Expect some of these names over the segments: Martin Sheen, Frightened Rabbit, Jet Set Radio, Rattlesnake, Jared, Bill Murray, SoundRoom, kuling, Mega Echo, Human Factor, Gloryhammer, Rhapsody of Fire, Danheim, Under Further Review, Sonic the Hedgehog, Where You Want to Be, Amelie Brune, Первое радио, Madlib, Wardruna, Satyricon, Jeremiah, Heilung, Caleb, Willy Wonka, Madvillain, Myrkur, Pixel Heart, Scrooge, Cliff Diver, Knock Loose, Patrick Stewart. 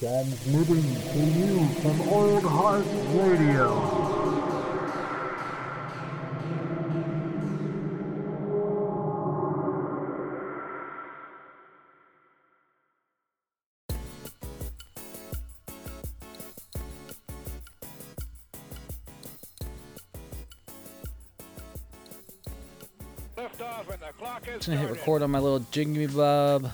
Transmitting to you from Old Heart Radio. Lift off when the clock is started. I'm gonna hit record on my little jiggy bob.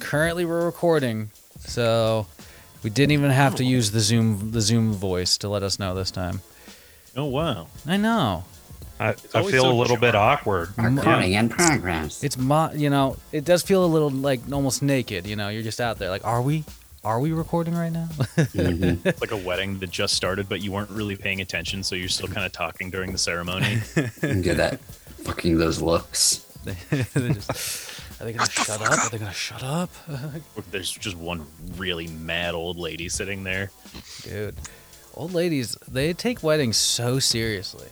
Currently, we're recording. So we didn't even have to use the Zoom voice to let us know this time. Oh, wow. I know. I feel so a little bit awkward. Recording in progress. It's, you know, it does feel a little like almost naked. You know, you're just out there like, are we recording right now? Mm-hmm. It's like a wedding that just started, but you weren't really paying attention. So you're still kind of talking during the ceremony. Get that. Fucking those looks. Are they going to shut up? Are they going to shut up? There's just one really mad old lady sitting there. Dude, old ladies, they take weddings so seriously.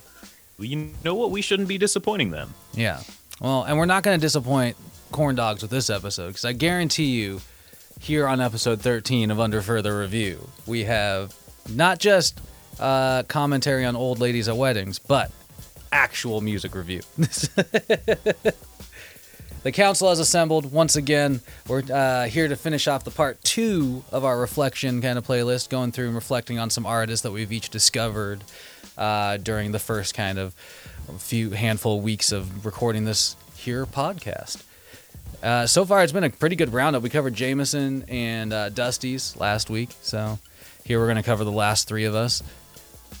Well, you know what? We shouldn't be disappointing them. Yeah. Well, and we're not going to disappoint corn dogs with this episode, because I guarantee you, here on episode 13 of Under Further Review, we have not just commentary on old ladies at weddings, but actual music review. The council has assembled once again. We're here to finish off the part 2 of our reflection kind of playlist, going through and reflecting on some artists that we've each discovered during the first kind of few handful weeks of recording this here podcast. So far, it's been a pretty good roundup. We covered Jameson and Dusty's last week, so here we're going to cover the last 3 of us.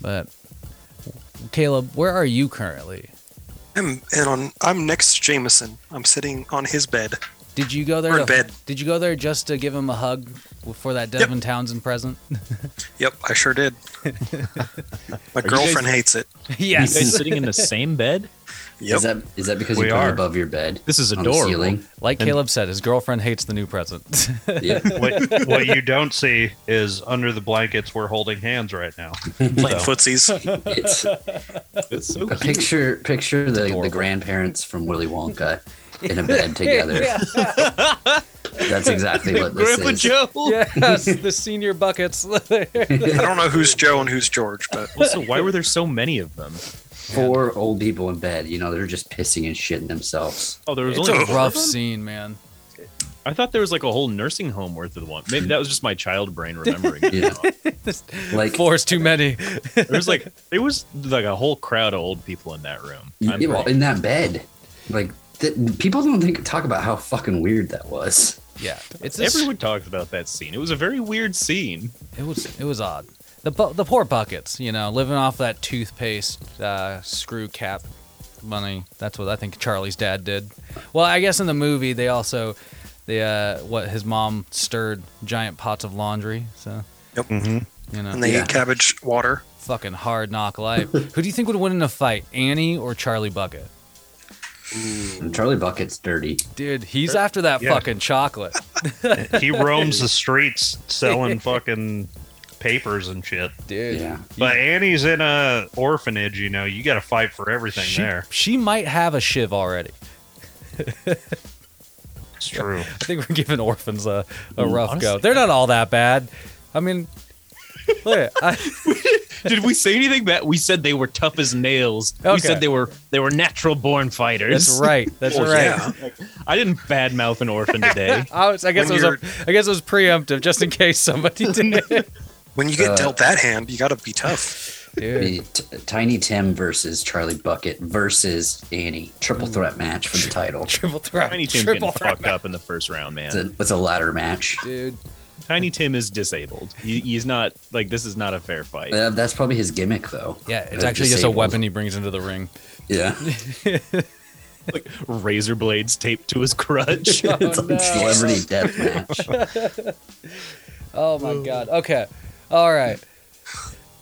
But Caleb, where are you currently? I'm next to Jameson. I'm sitting on his bed. Did you go there? Did you go there just to give him a hug for that Devin Townsend present? Yep, I sure did. My girlfriend hates it. Yes. Are you guys sitting in the same bed? Yep. Is that because you are above your bed? This is adorable. Like Caleb said, his girlfriend hates the new present. Yeah. What you don't see is under the blankets we're holding hands right now. Playing footsies. It's so cute. Picture the grandparents from Willy Wonka in a bed together. Yeah. That's exactly what this Grandpa is. Joe. Yes, the senior buckets. I don't know who's Joe and who's George, but also, why were there so many of them? 4 old people in bed, you know, they're just pissing and shitting themselves. Oh, there was only a rough scene, man. I thought there was like a whole nursing home worth of the one. Maybe that was just my child brain remembering. Yeah. Like 4 is too many. It was like a whole crowd of old people in that room. In that bed. Like people don't talk about how fucking weird that was. Yeah, everyone talks about that scene. It was a very weird scene. It was odd. The poor buckets, you know, living off that toothpaste, screw cap money. That's what I think Charlie's dad did. Well, I guess in the movie they also, his mom stirred giant pots of laundry. So yep, mm-hmm. You know, and they ate cabbage water. Fucking hard knock life. Who do you think would win in a fight, Annie or Charlie Bucket? Ooh. Charlie Bucket's dirty. Dude, he's after that fucking chocolate. He roams the streets selling fucking papers and shit. Dude. Yeah. But Annie's in a orphanage, you know. You got to fight for everything there. She might have a shiv already. It's true. I think we're giving orphans a rough go. They're not all that bad. I mean... Did we say anything bad? We said they were tough as nails. Okay. We said they were natural born fighters. That's right. That's right. Yeah. I didn't badmouth an orphan today. I guess it was preemptive, just in case somebody didn't. When you get dealt that hand, you gotta be tough. Dude. Tiny Tim versus Charlie Bucket versus Annie. Triple threat match for the title. Triple threat. Tiny Tim getting fucked up in the first round, man. It's a ladder match, dude. Tiny Tim is disabled. He's not, like, this is not a fair fight. That's probably his gimmick, though. Yeah, it's actually disabled. Just a weapon he brings into the ring. Yeah. Like razor blades taped to his crutch. Oh, it's a celebrity death match. Oh, my God. Okay. All right.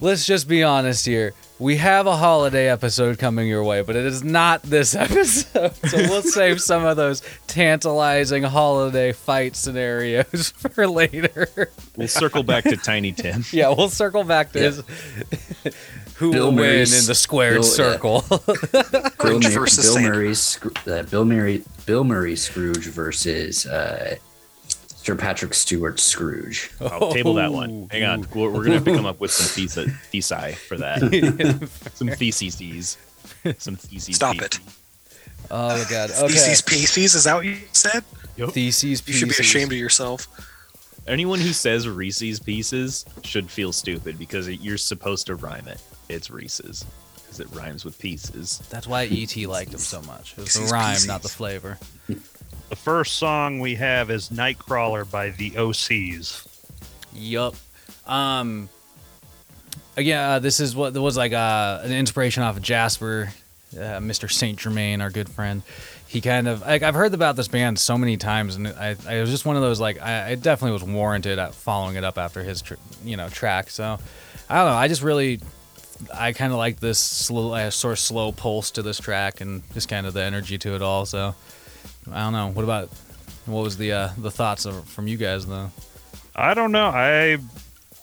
Let's just be honest here. We have a holiday episode coming your way, but it is not this episode. So we'll save some of those tantalizing holiday fight scenarios for later. We'll circle back to Tiny Tim. Yeah, we'll circle back to his who Bill will Murray's, win in the squared circle. Bill Murray Scrooge versus Sir Patrick Stewart Scrooge. I'll table that one. Hang on. We're going to have to come up with some thesis for that. Some theses. Some theses. Stop it. Oh, my God. Okay. Theses pieces? Is that what you said? Yep. Theses pieces. You should be ashamed of yourself. Anyone who says Reese's Pieces should feel stupid because you're supposed to rhyme it. It's Reese's because it rhymes with pieces. That's why E.T. liked them so much. It was the rhyme, not the flavor. The first song we have is Nightcrawler by The Oh Sees. Yup. This is what was like an inspiration off of Jasper, Mr. St. Germain, our good friend. He kind of, like, I've heard about this band so many times, and I was just one of those, like, I definitely was warranted at following it up after his, track. So, I don't know. I just really, I kind of like this slow pulse to this track and just kind of the energy to it all. So, I don't know. What was the thoughts from you guys, though? I don't know.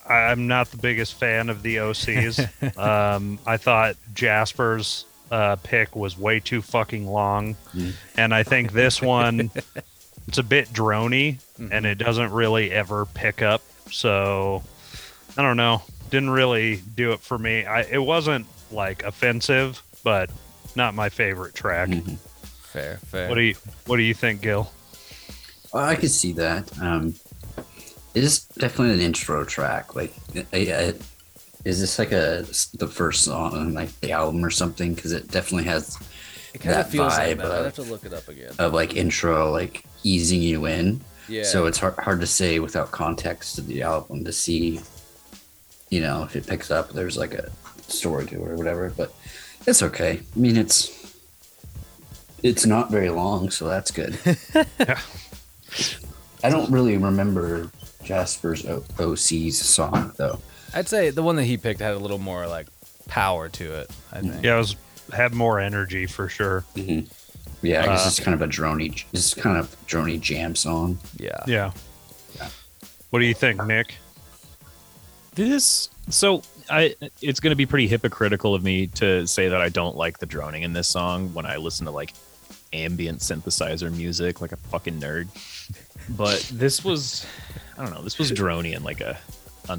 I'm not the biggest fan of the OCs. I thought Jasper's pick was way too fucking long, and I think this one it's a bit droney, and it doesn't really ever pick up, so I don't know, didn't really do it for me. It wasn't like offensive, but not my favorite track. Fair. What do you think, Gil? I could see that. It is definitely an intro track, like is this like the first song on like the album or something? Because it definitely has that vibe like that. I'd have to look it up again. Of like intro, like easing you in. Yeah. So it's hard to say without context of the album to see, if it picks up. There's like a story to it or whatever, but it's okay. I mean, it's not very long, so that's good. Yeah. I don't really remember Jasper's OC's song though. I'd say the one that he picked had a little more like power to it, I think. Yeah, had more energy for sure. Mm-hmm. Yeah, I guess it's kind of a droney jam song. Yeah. What do you think, Nick? It's going to be pretty hypocritical of me to say that I don't like the droning in this song when I listen to like ambient synthesizer music like a fucking nerd. But this was, I don't know, this was droney in like a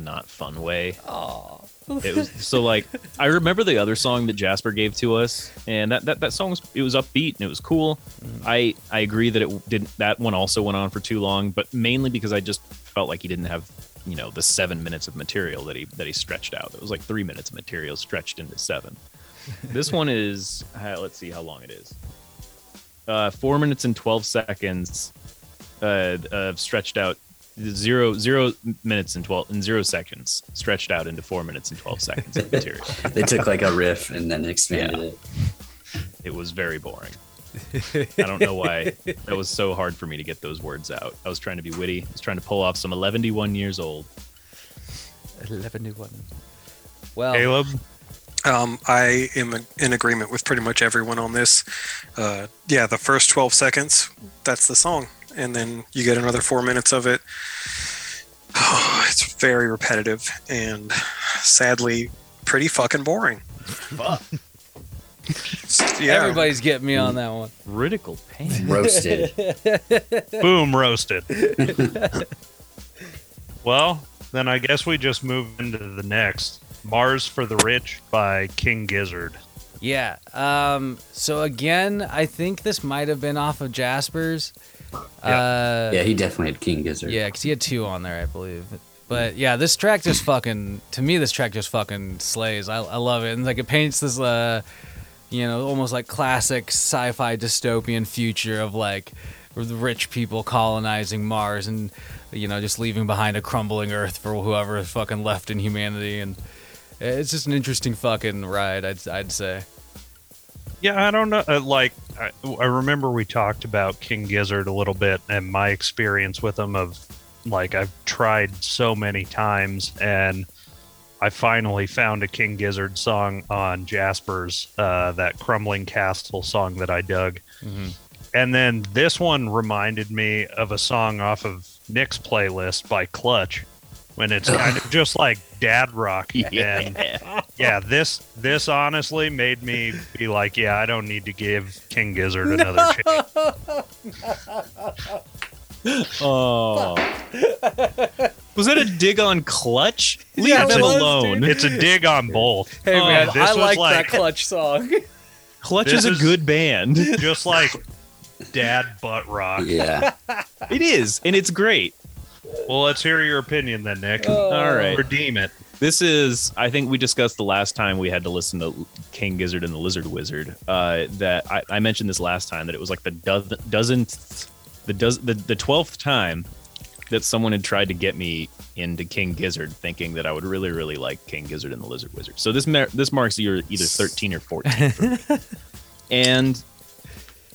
not fun way. Oh, it was so like I remember the other song that Jasper gave to us, and that song was upbeat and it was cool. I agree that it didn't. That one also went on for too long, but mainly because I just felt like he didn't have the 7 minutes of material that he stretched out. It was like 3 minutes of material stretched into 7. This one is let's see how long it is. 4 minutes and 12 seconds of stretched out. 0 minutes and 0 seconds stretched out into 4 minutes and 12 seconds of material. They took like a riff and then expanded it. It was very boring. I don't know why that was so hard for me to get those words out. I was trying to be witty. I was trying to pull off some 11-1 years old. 11-1. Well, Caleb? I am in agreement with pretty much everyone on this. The first 12 seconds, that's the song. And then you get another 4 minutes of it. Oh, it's very repetitive and sadly pretty fucking boring. Fuck. Yeah. Everybody's getting me on that one. Critical pain. Roasted. Boom, roasted. Well, then I guess we just move into the next. Mars for the Rich by King Gizzard. Yeah. So again, I think this might have been off of Jasper's. He definitely had King Gizzard. Yeah, because he had 2 on there, I believe. But yeah, this track just fucking, to me, this track just fucking slays. I love it. And like it paints this, almost like classic sci-fi dystopian future of like rich people colonizing Mars and, just leaving behind a crumbling Earth for whoever is fucking left in humanity. And it's just an interesting fucking ride, I'd say. Yeah, I don't know. I remember we talked about King Gizzard a little bit and my experience with him of like I've tried so many times and I finally found a King Gizzard song on Jasper's, that Crumbling Castle song that I dug. Mm-hmm. And then this one reminded me of a song off of Nick's playlist by Clutch. When it's kind of just like dad rock. Yeah. Yeah, this honestly made me be like, yeah, I don't need to give King Gizzard another chance. Oh. Was that a dig on Clutch? Leave it alone. It's a dig on both. Hey, man, I like that Clutch song. Clutch is a good band. Just like dad butt rock. Yeah. It is, and it's great. Well, let's hear your opinion then, Nick. Oh. All right. Redeem it. This is, I think we discussed the last time we had to listen to King Gizzard and the Lizard Wizard, that I mentioned this last time, that it was like the 12th time that someone had tried to get me into King Gizzard, thinking that I would really, really like King Gizzard and the Lizard Wizard. So this marks year either 13 or 14 for me. And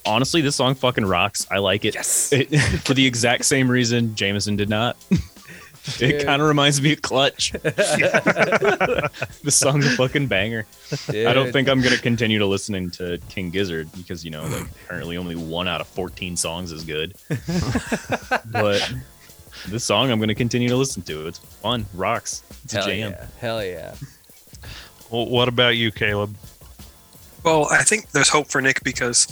honestly, this song fucking rocks. I like it. Yes. For the exact same reason Jameson did not. It kind of reminds me of Clutch. This song's a fucking banger. Dude. I don't think I'm going to continue to listening to King Gizzard because, you know, like, apparently only 1 out of 14 songs is good. But this song I'm going to continue to listen to. It's fun. Rocks. It's a jam. Yeah. Hell yeah. Well, what about you, Caleb? Well, I think there's hope for Nick because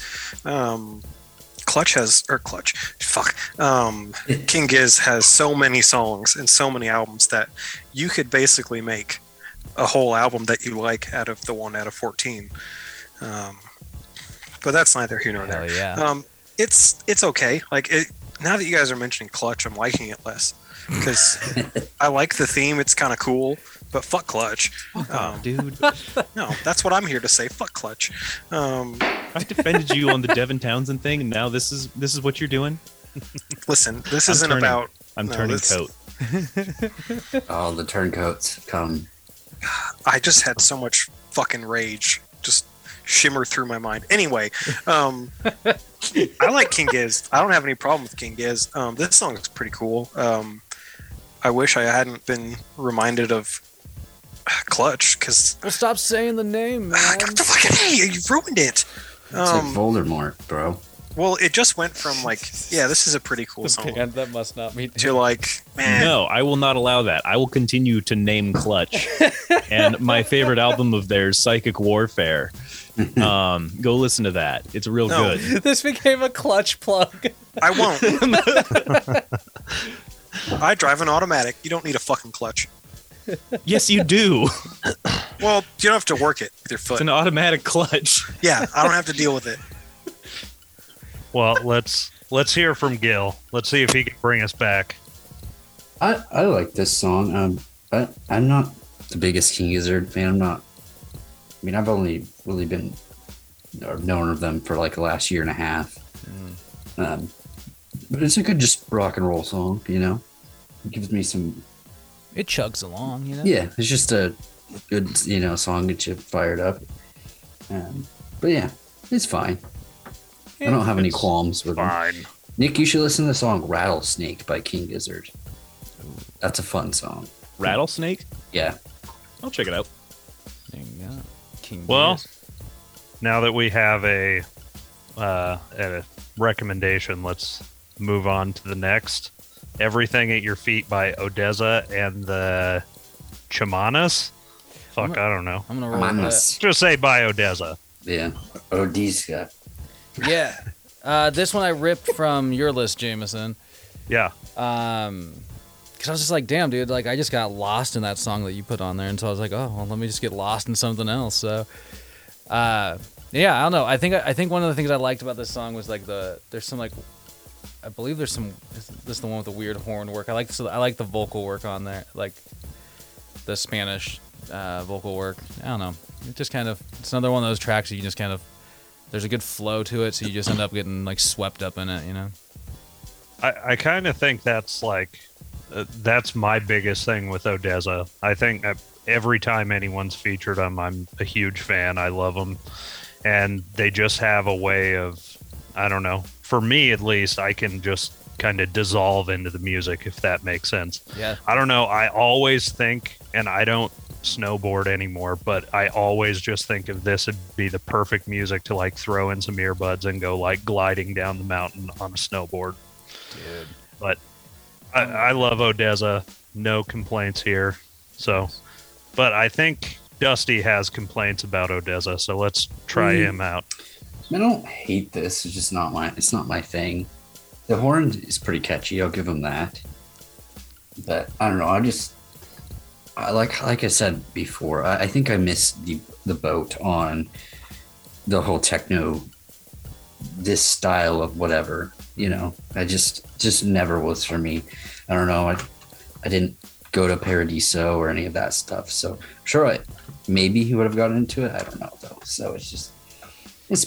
King Giz has so many songs and so many albums that you could basically make a whole album that you like out of the 1 out of 14. But that's neither here nor there. Yeah. It's okay. Like now that you guys are mentioning Clutch, I'm liking it less because I like the theme. It's kind of cool, but fuck Clutch. Dude. No, that's what I'm here to say. Fuck Clutch. I've defended you on the Devin Townsend thing, and now this is what you're doing? Listen, this isn't about... turning coat. Oh, the turncoats come. I just had so much fucking rage just shimmer through my mind. Anyway, I like King Giz. I don't have any problem with King Giz. This song is pretty cool. I wish I hadn't been reminded of Clutch, because... Well, stop saying the name, man. Hey, you ruined it. It's like Voldemort, bro. Well, it just went from like, yeah, this is a pretty cool song. That must not mean... To like, man. No, I will not allow that. I will continue to name Clutch. And my favorite album of theirs, Psychic Warfare. Go listen to that. It's real good. This became a Clutch plug. I won't. I drive an automatic. You don't need a fucking clutch. Yes, you do. Well, you don't have to work it with your foot. It's an automatic clutch. Yeah, I don't have to deal with it. Well, let's hear from Gil. Let's see if he can bring us back. I like this song. I'm not the biggest King Gizzard fan. I've only really been known of them for like the last year and a half. But it's a good just rock and roll song, you know? It gives me some... It chugs along, you know? Yeah, it's just a good, you know, song that you fired up. But yeah, it's fine. I don't have any qualms with it. Nick, you should listen to the song Rattlesnake by King Gizzard. That's a fun song. Rattlesnake? Yeah. I'll check it out. There you go. King Gizzard. Now that we have a recommendation, let's... move on to the next. Everything at Your Feet by Odesza and the Chimanas. Fuck, I don't know. I'm gonna roll with that. Just say by Odesza. Yeah, Odesza. Yeah, this one I ripped from your list, Jameson. Yeah. Because I was just like, damn, dude, like I just got lost in that song that you put on there, and so I was like, oh, well, let me just get lost in something else. So, yeah, I don't know. I think one of the things I liked about this song was like there's some like. I believe there's some. This is the one with the weird horn work. I like the vocal work on there, like the Spanish vocal work. I don't know. It just kind of. It's another one of those tracks that you just kind of. There's a good flow to it, so you just end up getting like swept up in it, you know. I kind of think that's like, that's my biggest thing with Odesza. I think every time anyone's featured them, I'm a huge fan. I love them, and they just have a way of, I don't know. For me, at least, I can just kind of dissolve into the music, if that makes sense. Yeah. I don't know. I always think, and I don't snowboard anymore, but I always just think of this would be the perfect music to like throw in some earbuds and go like gliding down the mountain on a snowboard. Dude. But I love Odesza. No complaints here. So, but I think Dusty has complaints about Odesza, so let's try him out. I don't hate this. It's just not my thing. The horn is pretty catchy. I'll give him that. But I don't know. I said before, I think I missed the boat on the whole techno, this style of whatever, you know. I just never was for me. I don't know. I didn't go to Paradiso or any of that stuff. So sure, maybe he would have gotten into it. I don't know though. So it's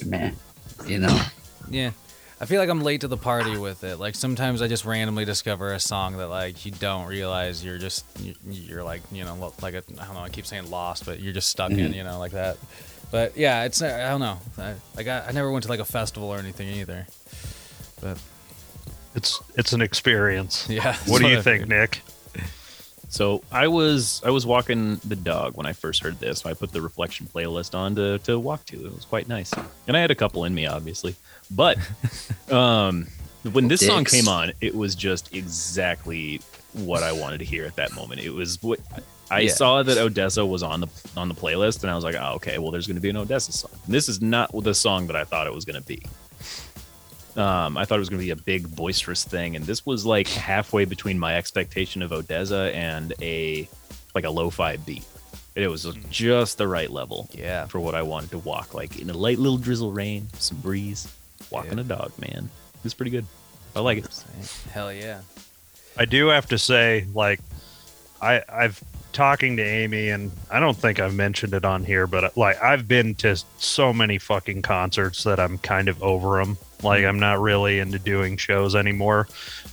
meh, you know. Yeah. I feel like I'm late to the party with it. Like sometimes I just randomly discover a song that like you don't realize you're like, you know, like I don't know. I keep saying lost, but you're just stuck in, you know, like that. But yeah, it's, I don't know. I never went to like a festival or anything either. But it's an experience. Yeah. What do you think, Nick? So I was walking the dog when I first heard this. So I put the Reflection playlist on to walk to. It was quite nice. And I had a couple in me, obviously. But when this song came on, it was just exactly what I wanted to hear at that moment. It was what I saw that Odesza was on the playlist, and I was like, oh, okay, well, there's going to be an Odesza song. And this is not the song that I thought it was going to be. I thought it was going to be a big, boisterous thing, and this was like halfway between my expectation of Odesza and a lo-fi beat. It was just the right level for what I wanted to walk, like in a light little drizzle rain, some breeze, walking a dog, man. It was pretty good. I like it. Hell yeah. I do have to say, like, I've talking to Amy, and I don't think I've mentioned it on here, but like I've been to so many fucking concerts that I'm kind of over them. Like I'm not really into doing shows anymore,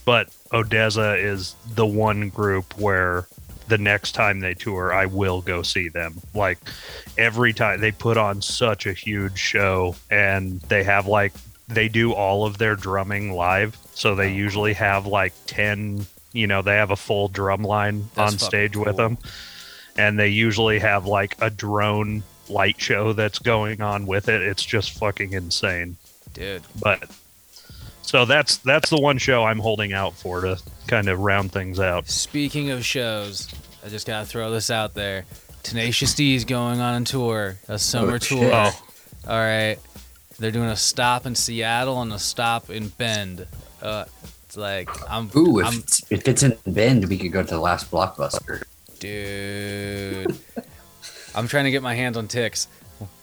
but Odesza is the one group where the next time they tour, I will go see them. Like every time they put on such a huge show, and they have like, they do all of their drumming live. So they usually have like 10, you know, they have a full drum line on stage with them. And they usually have like a drone light show that's going on with it. It's just fucking insane. Dude. But so that's the one show I'm holding out for to kind of round things out. Speaking of shows, I just gotta throw this out there. Tenacious D is going on tour, a summer tour. Oh. All right. They're doing a stop in Seattle and a stop in Bend. It's like if it's in Bend, we could go to the last Blockbuster. Dude. I'm trying to get my hands on tickets.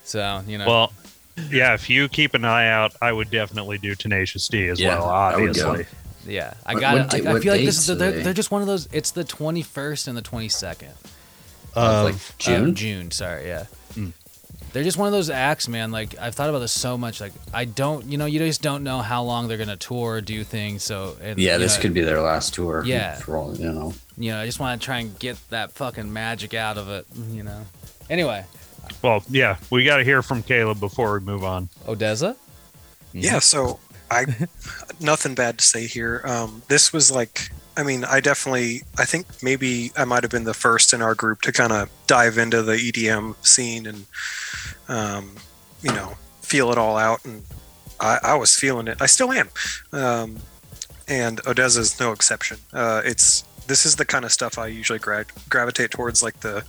So, you know. Well, yeah, if you keep an eye out, I would definitely do Tenacious D as well, obviously. Yeah, I got it. I feel like this is they're just one of those. It's the 21st and the 22nd of June. They're just one of those acts, man. Like I've thought about this so much. Like I don't, you know, you just don't know how long they're gonna tour, do things. So this could be their last tour. Yeah, for all, you know. You know, I just want to try and get that fucking magic out of it. You know. Anyway. Well, yeah, we got to hear from Caleb before we move on. Odesza? Yeah, so nothing bad to say here. This was like, I mean, I think maybe I might have been the first in our group to kind of dive into the EDM scene and, you know, feel it all out. And I was feeling it. I still am. And Odesza is no exception. This is the kind of stuff I usually gravitate towards, like the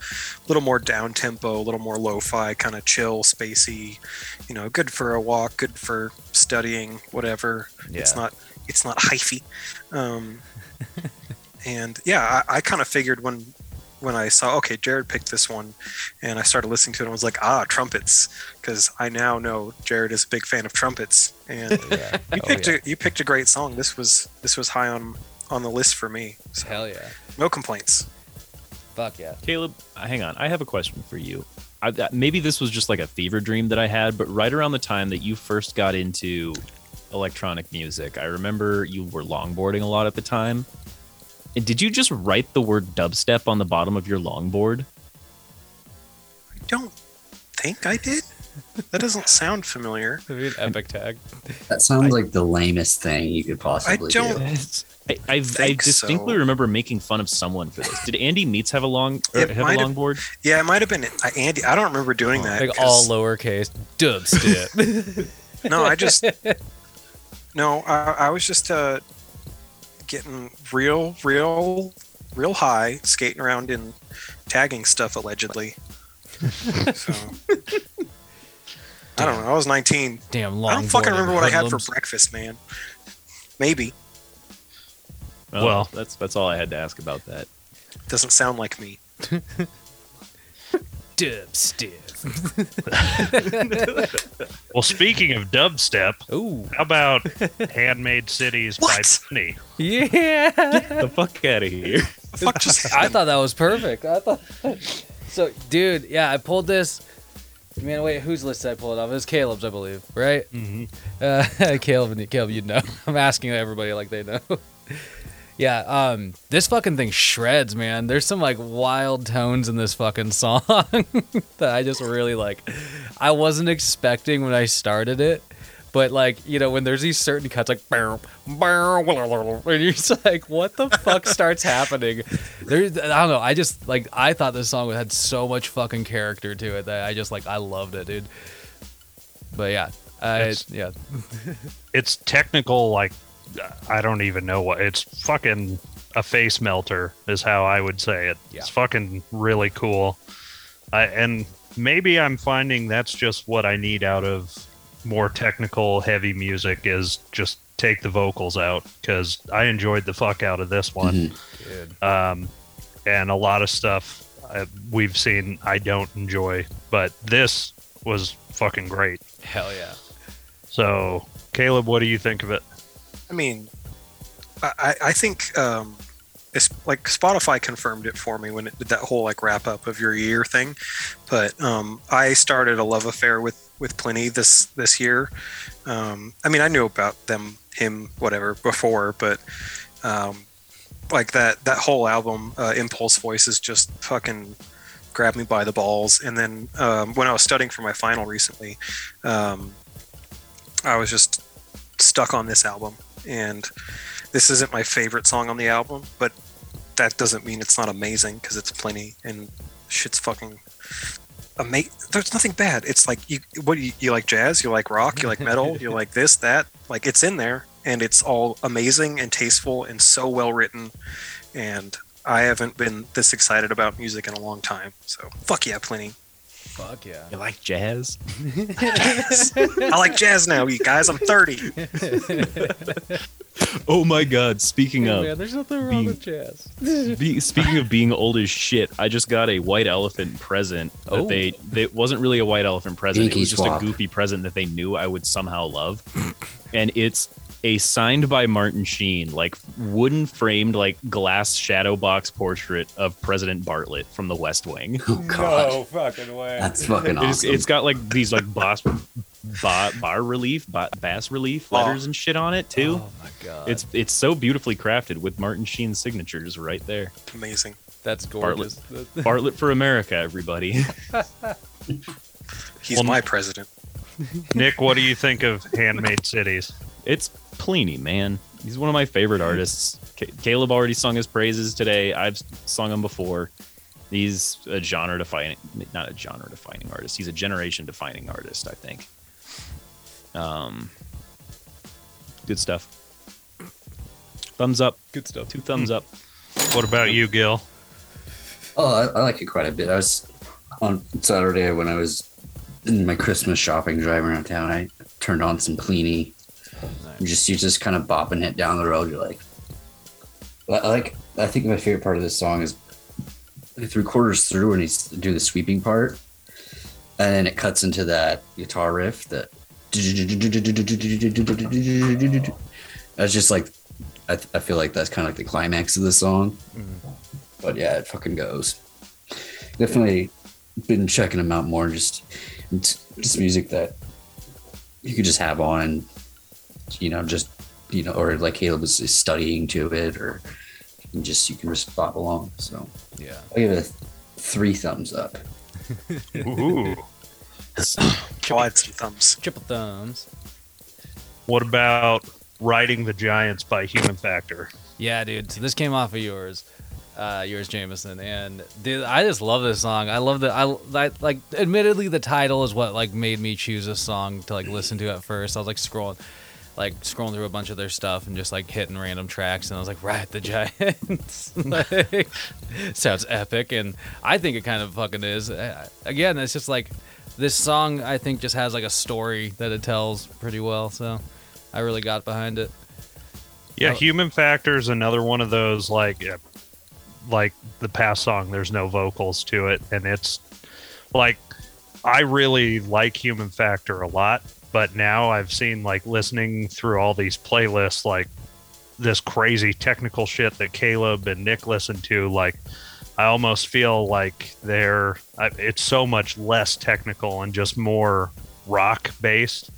little more down-tempo, a little more lo-fi, kind of chill, spacey, you know, good for a walk, good for studying, whatever. Yeah. It's not hyphy. And yeah, I kind of figured when I saw, okay, Jared picked this one, and I started listening to it, and I was like, trumpets, because I now know Jared is a big fan of trumpets. And you picked a great song. This was high on the list for me. So. Hell yeah. No complaints. Fuck yeah. Caleb, hang on. I have a question for you. Maybe this was just like a fever dream that I had, but right around the time that you first got into electronic music, I remember you were longboarding a lot at the time. And did you just write the word dubstep on the bottom of your longboard? I don't think I did. That doesn't sound familiar. An epic tag. That sounds like the lamest thing you could possibly do. I distinctly remember making fun of someone for this. Did Andy Meets have a longboard? Yeah, it might have been Andy. I don't remember doing that. Like all lowercase dubstep. I was just getting real high, skating around and tagging stuff allegedly. So. I don't know. I was 19. Damn, I don't fucking remember what I had for breakfast, man. Maybe. Well, that's all I had to ask about that. Doesn't sound like me. Dubstep. Well, speaking of dubstep, ooh, how about Handmade Cities by Plini? Yeah. Get the fuck out of here. Fuck just I thought that was perfect. So, dude, yeah, I pulled this. Man, wait, whose list did I pull it off? It was Caleb's, I believe, right? Mm-hmm. Caleb, you'd know. I'm asking everybody like they know. Yeah, this fucking thing shreds, man. There's some, like, wild tones in this fucking song that I just really like. I wasn't expecting when I started it, but, like, you know, when there's these certain cuts, like, and you're just like, what the fuck starts happening? There, I don't know. I just, like, I thought this song had so much fucking character to it that I just, like, I loved it, dude. But, yeah. Yeah. It's technical, like, I don't even know what it's fucking a face melter is how I would say it. Yeah. It's fucking really cool. And maybe I'm finding that's just what I need out of more technical heavy music is just take the vocals out. 'Cause I enjoyed the fuck out of this one. Mm-hmm. And a lot of stuff we've seen, I don't enjoy, but this was fucking great. Hell yeah. So Caleb, what do you think of it? I mean, I think it's like Spotify confirmed it for me when it did that whole like wrap up of your year thing. But I started a love affair with Plini this year. I mean, I knew about him, whatever before, but like that whole album, Impulse Voices, just fucking grabbed me by the balls. And then when I was studying for my final recently, I was just stuck on this album. And this isn't my favorite song on the album, but that doesn't mean it's not amazing because it's Plini and shit's fucking amazing. There's nothing bad. It's like you like jazz, you like rock, you like metal, you like this, that. Like it's in there, and it's all amazing and tasteful and so well written. And I haven't been this excited about music in a long time. So fuck yeah, Plini. Fuck yeah. You like jazz? I like jazz now, you guys. I'm 30. Oh my god, speaking of... Man, there's nothing wrong with jazz. Speaking of being old as shit, I just got a white elephant present. Oh. It wasn't really a white elephant present. Inky it was just swap. A goofy present that they knew I would somehow love. And it's a signed by Martin Sheen, like wooden framed, like glass shadow box portrait of President Bartlett from The West Wing. Oh god, no fucking way! That's fucking awesome. It's got like these like bas relief letters and shit on it too. Oh my god, it's so beautifully crafted with Martin Sheen's signatures right there. Amazing. That's gorgeous. Bartlett for America, everybody. He's my president. Nick, what do you think of Handmade Cities? It's Plini, man. He's one of my favorite artists. Caleb already sung his praises today. I've sung him before. He's not a genre-defining artist. He's a generation-defining artist, I think. Good stuff. Thumbs up. Good stuff. 2 thumbs up. What about you, Gil? Oh, I like it quite a bit. I was on Saturday when I was in my Christmas shopping driving around town. I turned on some Plini. Nice. You're just kind of bopping it down the road. You're like. I think my favorite part of this song is like 3/4 through when he's doing the sweeping part, and then it cuts into that guitar riff. That that's just like I feel like that's kind of like the climax of the song. Mm-hmm. But yeah, it fucking goes. Definitely been checking him out more. Just music that you could just have on. Or like Caleb was studying to it, or you can just bop along. So yeah, I'll give it 3 thumbs up. Ooh, quite some thumbs, triple thumbs. What about Riding the Giants by Human Factor? Yeah, dude. So this came off of yours, Jameson, and dude, I just love this song. I love that. I like. Admittedly, the title is what like made me choose a song to like listen to at first. I was like scrolling through a bunch of their stuff and just like hitting random tracks, and I was like, Ride the Giants. Like, sounds epic, and I think it kind of fucking is. Again, it's just like this song I think just has like a story that it tells pretty well, so I really got behind it. Yeah, Human Factor is another one of those, like the past song, there's no vocals to it. And it's like, I really like Human Factor a lot, but now I've seen, like, listening through all these playlists, like this crazy technical shit that Caleb and Nick listen to, like, I almost feel like it's so much less technical and just more rock based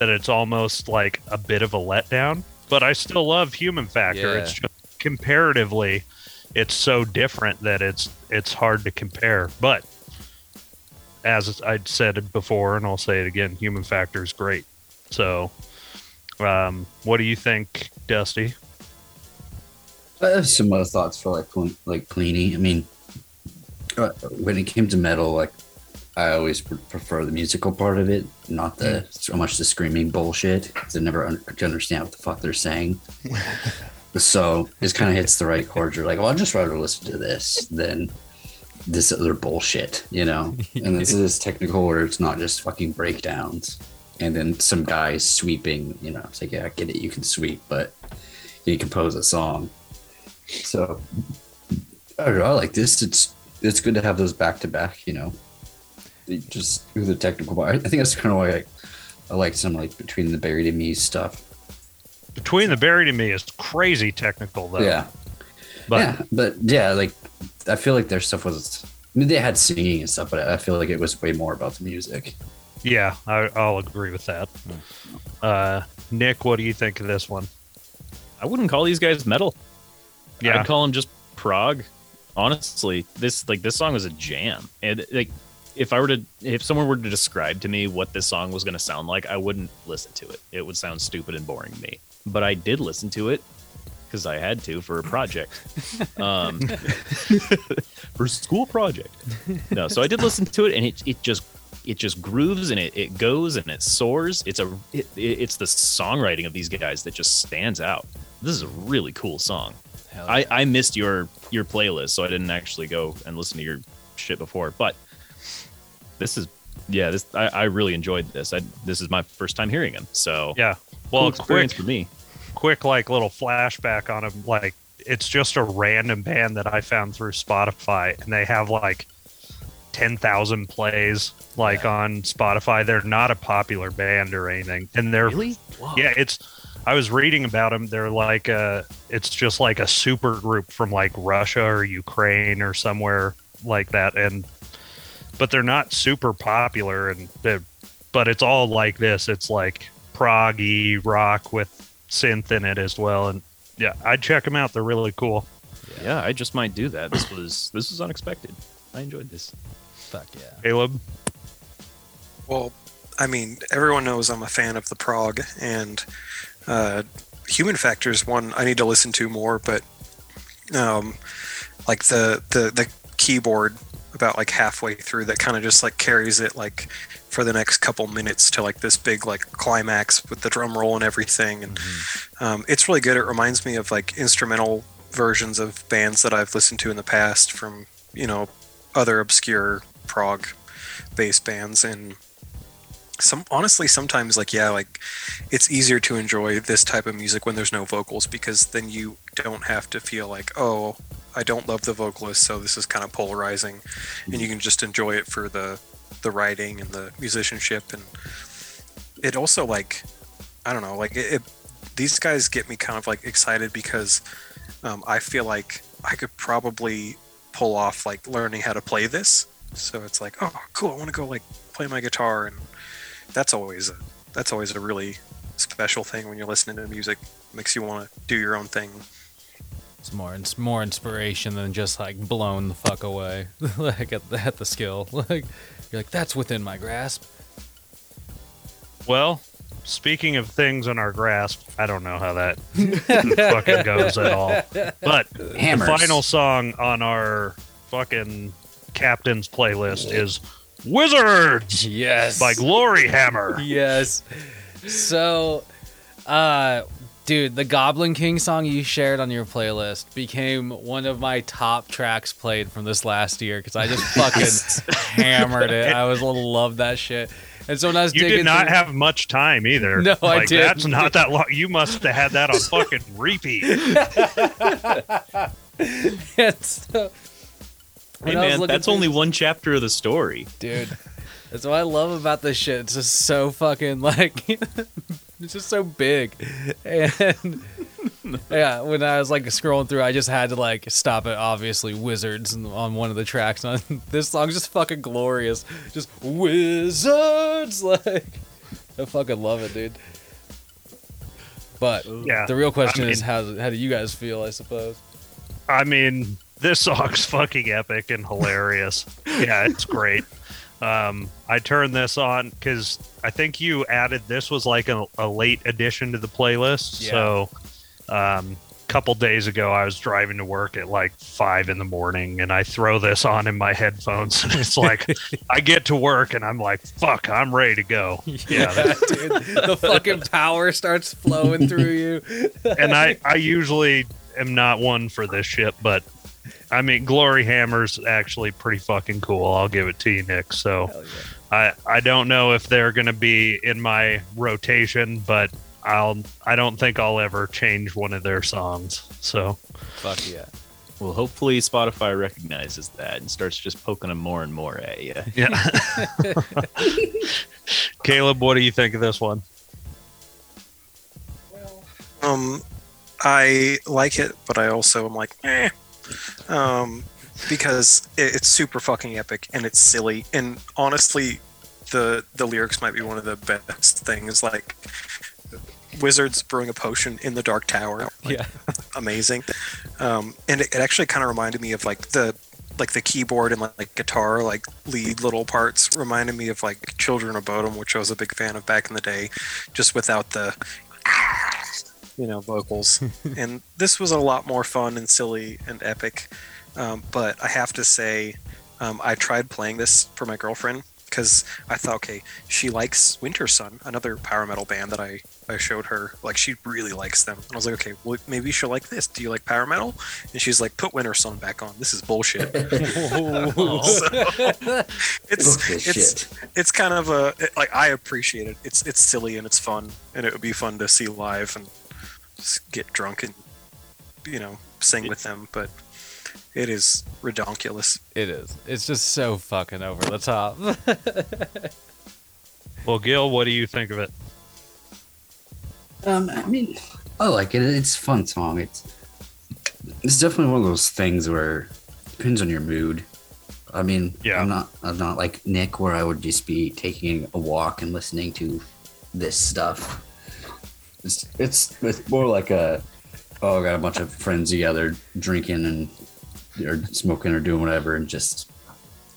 that it's almost like a bit of a letdown, but I still love Human Factor. Yeah. It's just comparatively, it's so different that it's hard to compare, but as I'd said before, and I'll say it again, Human Factor is great. So, what do you think, Dusty? I have some other thoughts for like Plini. I mean, when it came to metal, like, I always prefer the musical part of it, not the so much the screaming bullshit, because I never understand what the fuck they're saying. So it kind of hits the right chord. You're like, well, I'd just rather listen to this than this other bullshit, you know? And this is technical where it's not just fucking breakdowns. And then some guy sweeping, you know, it's like, yeah, I get it, you can sweep, but you compose a song. So I don't know, I like this. It's good to have those back to back, you know? You just do the technical part. I think that's kind of why I like some, like, Between the Buried and Me stuff. Between the Buried and Me is crazy technical, though. Yeah. But like, I feel like their stuff was, I mean, they had singing and stuff, but I feel like it was way more about the music. Yeah, I'll agree with that. Nick, what do you think of this one? I wouldn't call these guys metal. Yeah, I'd call them just prog. Honestly, this song was a jam. And like, if someone were to describe to me what this song was going to sound like, I wouldn't listen to it. It would sound stupid and boring to me. But I did listen to it, because I had to for a project, for a school project. No, so I did listen to it, and it just grooves, and it goes, and it soars. It's the songwriting of these guys that just stands out. This is a really cool song. Yeah. I missed your playlist, so I didn't actually go and listen to your shit before, but this is I really enjoyed this. This is my first time hearing him, so yeah, well, cool experience for me. Quick, like, little flashback on them. Like, it's just a random band that I found through Spotify, and they have like 10,000 plays, like, on Spotify. They're not a popular band or anything, and they're really? Whoa. Yeah. It's. I was reading about them. They're like it's just like a super group from like Russia or Ukraine or somewhere like that, but they're not super popular, but it's all like this. It's like proggy rock with synth in it as well, and yeah, I'd check them out. They're really cool. Yeah, I just might do that. This was unexpected. I enjoyed this. Fuck yeah. Caleb? Well, I mean, everyone knows I'm a fan of the prog, and Human Factor is one I need to listen to more, but like the keyboard about like halfway through that kind of just like carries it like for the next couple minutes to like this big like climax with the drum roll and everything, and it's really good. It reminds me of like instrumental versions of bands that I've listened to in the past from, you know, other obscure prog based bands, and sometimes like, yeah, like it's easier to enjoy this type of music when there's no vocals, because then you don't have to feel like, oh, I don't love the vocalist, so this is kind of polarizing, and you can just enjoy it for the writing and the musicianship. And it also, like, I don't know, like it these guys get me kind of like excited, because I feel like I could probably pull off like learning how to play this. So it's like, oh, cool, I want to go like play my guitar, and that's always a really special thing when you're listening to music. It makes you want to do your own thing. It's more inspiration than just like blown the fuck away like at the skill. Like, you're like, that's within my grasp. Well, speaking of things in our grasp, I don't know how that fucking goes at all. But Hammers. The final song on our fucking captain's playlist is Wizards. Yes. By Gloryhammer. Yes. So, dude, the Goblin King song you shared on your playlist became one of my top tracks played from this last year, because I just fucking hammered it. I love that shit. And so when I was digging, you did not have much time either. No, I did. That's not that long. You must have had that on fucking repeat. Hey man, that's only one chapter of the story, dude. That's what I love about this shit. It's just so fucking it's just so big. And yeah, when I was scrolling through, I just had to stop at obviously Wizards on one of the tracks. And this song's just fucking glorious. Just Wizards, I fucking love it, dude. But yeah, the real question is how do you guys feel? I suppose. I mean, this song's fucking epic and hilarious. Yeah, it's great. I turned this on because I think you added this was a late addition to the playlist. Yeah. So a couple days ago, I was driving to work at 5 in the morning, and I throw this on in my headphones, and it's I get to work and I'm fuck, I'm ready to go. Yeah, dude, the fucking power starts flowing through you. And I usually am not one for this shit, but I mean, Gloryhammer's actually pretty fucking cool. I'll give it to you, Nick. So yeah. I don't know if they're going to be in my rotation, but I don't think I'll ever change one of their songs. So fuck yeah. Well, hopefully Spotify recognizes that and starts just poking them more and more at you. Yeah. Caleb, what do you think of this one? Well, I like it, but I also am eh. Because it's super fucking epic and it's silly, and honestly the lyrics might be one of the best things, wizards brewing a potion in the Dark Tower. Yeah. Amazing. And it actually kind of reminded me of the keyboard and guitar lead little parts reminded me of Children of Bodom, which I was a big fan of back in the day, just without the vocals. And this was a lot more fun and silly and epic. But I have to say, I tried playing this for my girlfriend because I thought, okay, she likes Wintersun, another power metal band that I showed her. She really likes them. And I was like, okay, well, maybe she'll like this. Do you like power metal? And she's like, put Wintersun back on. This is bullshit. It's kind of I appreciate it. It's silly and it's fun, and it would be fun to see live and just get drunk and sing with them. But it is redonkulous. It is. It's just so fucking over the top. Well, Gil, what do you think of it? I mean, I like it. It's a fun song. It's definitely one of those things where it depends on your mood. I mean, yeah. I'm not like Nick, where I would just be taking a walk and listening to this stuff. It's more like I got a bunch of friends together drinking or smoking or doing whatever, and just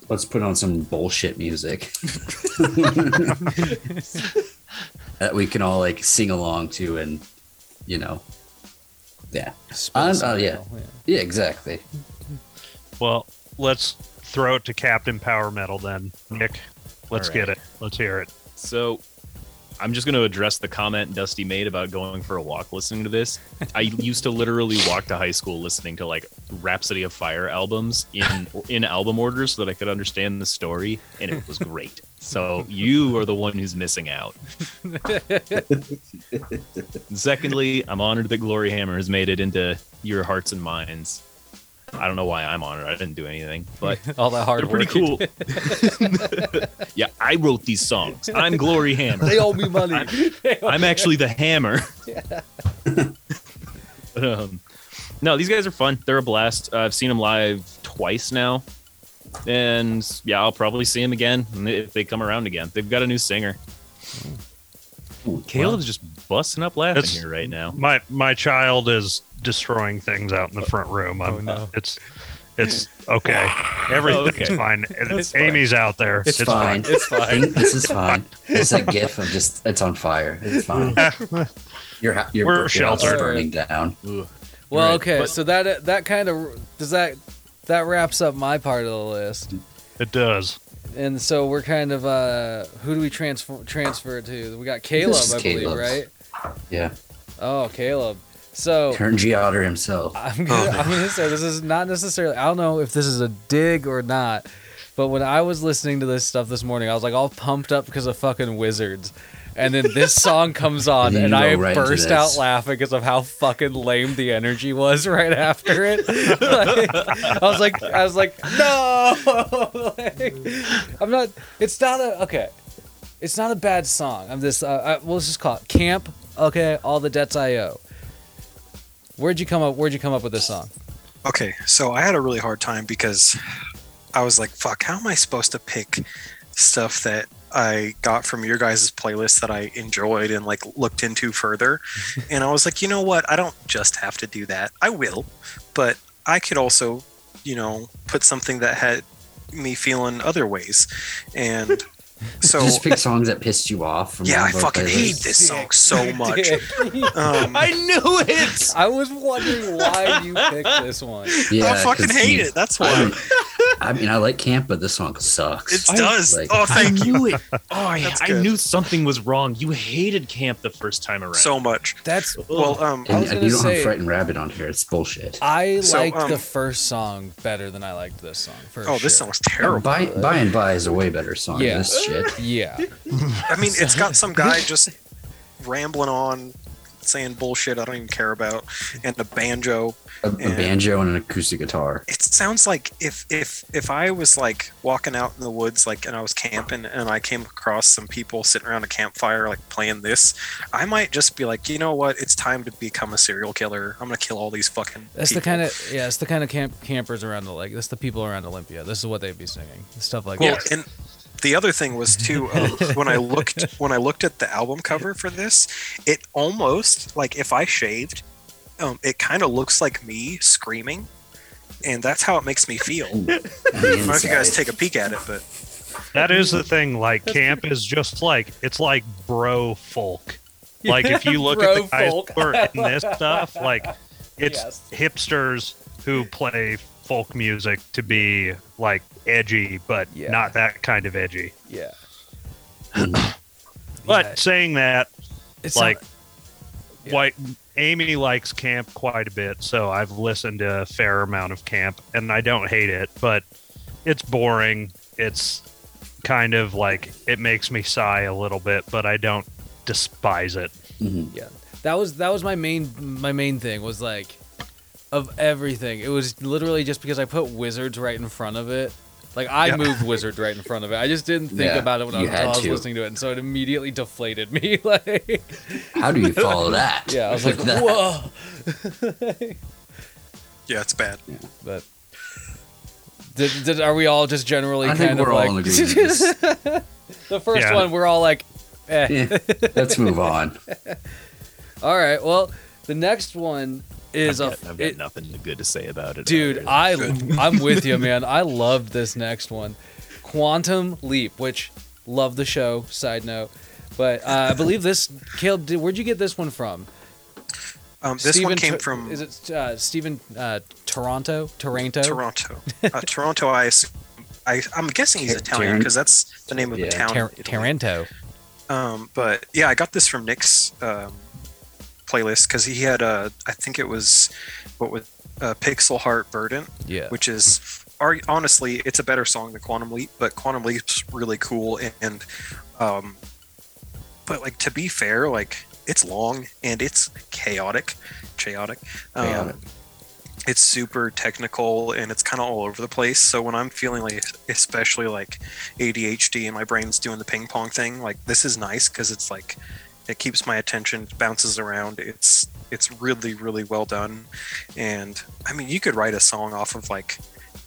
let's put on some bullshit music. That we can all sing along to, and yeah. Yeah, exactly. Well, let's throw it to Captain Power Metal then, Nick. Let's get it. Let's hear it. So, I'm just going to address the comment Dusty made about going for a walk listening to this. I used to literally walk to high school listening to Rhapsody of Fire albums in album order so that I could understand the story, and it was great. So you are the one who's missing out. Secondly, I'm honored that Gloryhammer has made it into your hearts and minds. I don't know why I'm honored. I didn't do anything, but all that hard work. Pretty cool. Yeah, I wrote these songs. I'm Gloryhammer. They owe me money. I'm actually the hammer. Yeah. No, these guys are fun. They're a blast. I've seen them live twice now. And yeah, I'll probably see him again if they come around again. They've got a new singer. Ooh, Caleb's just busting up laughing here right now. My child is destroying things out in the front room. No. It's okay. Everything's fine. It's Amy's fine. Out there. It's fine. Fine. It's fine. This is fine. It's a gif of it's on fire. It's fine. We're sheltered. Burning down. Ooh. Well, okay. But, so that kind of does that. That wraps up my part of the list. It does. And so we're kind of, who do we transfer to? We got Caleb, I believe, right? Yeah. Oh, Caleb. So Turn G Otter himself. I'm gonna say this is not necessarily, I don't know if this is a dig or not, But when I was listening to this stuff this morning, I was like all pumped up because of fucking wizards. And then this song comes on, and I burst out laughing because of how fucking lame the energy was right after it. I was like, no, I'm not. It's not a bad song. I'm this. Well, let's just call it Camp. Okay, all the debts I owe. Where'd you come up with this song? Okay, so I had a really hard time because I was like, fuck, how am I supposed to pick stuff that I got from your guys' playlist that I enjoyed and like looked into further. And I was like, you know what? I don't just have to do that. I will, but I could also, you know, put something that had me feeling other ways. And so just pick songs that pissed you off. From I fucking hate this song so much. I knew it. I was wondering why you picked this one. Yeah, I fucking hate it. That's why. I mean, I like Camp, but this song sucks. It does. Thank you. I knew it. Oh, yeah. I knew something was wrong. You hated Camp the first time around. So much. That's well. And you don't have Frightened Rabbit on here. It's bullshit. I liked the first song better than I liked this song. This song's terrible. And by and By is a way better song than this shit. Yeah. I mean, it's got some guy just rambling on, saying bullshit I don't even care about, and a banjo. A banjo and an acoustic guitar. It sounds like if I was like walking out in the woods, like, and I was camping and I came across some people sitting around a campfire like playing this, I might just be like, you know what, it's time to become a serial killer. I'm gonna kill all these fucking people. It's the kind of campers around the lake. That's the people around Olympia. This is what they'd be singing. Stuff like that. And the other thing was too, when I looked at the album cover for this, it almost like if I shaved, it kind of looks like me screaming, and that's how it makes me feel. I don't know if you guys take a peek at it, but that is the thing. Like Camp is just like it's like bro folk. Like if you look at the guys who are in this stuff, like it's hipsters who play folk music to be like edgy, but not that kind of edgy. Yeah. But saying that, it's like white. Amy likes Camp quite a bit, so I've listened to a fair amount of Camp, and I don't hate it, but it's boring. It's kind of like, it makes me sigh a little bit, but I don't despise it. Mm-hmm. Yeah, that was my main thing, was like, of everything, it was literally just because I put wizards right in front of it. Like, I moved wizard right in front of it. I just didn't think about it until I was listening to it, and so it immediately deflated me. Like, how do you follow that? Yeah, I was like, whoa. Yeah, it's bad. Yeah. But are we all just generally kind of like... The first one, we're all like, eh. Yeah, let's move on. All right, well, the next one... I've got nothing good to say about it, dude. I'm with you, man. I loved this next one, Quantum Leap, which love the show. Side note, but I believe this Caleb. Where'd you get this one from? This one came from. Is it Stephen Toronto? Toronto. I'm guessing he's Italian because that's the name of the town. Taranto. But yeah, I got this from Nick's. Playlist because he had I think it was Pixel Heart Verdant, which is honestly it's a better song than Quantum Leap, but Quantum Leap's really cool and but like to be fair, like it's long and it's chaotic. It's super technical and it's kind of all over the place. So when I'm feeling like, especially like ADHD and my brain's doing the ping pong thing, like this is nice because it's like. It keeps my attention, bounces around. It's really, really well done. And I mean, you could write a song off of like,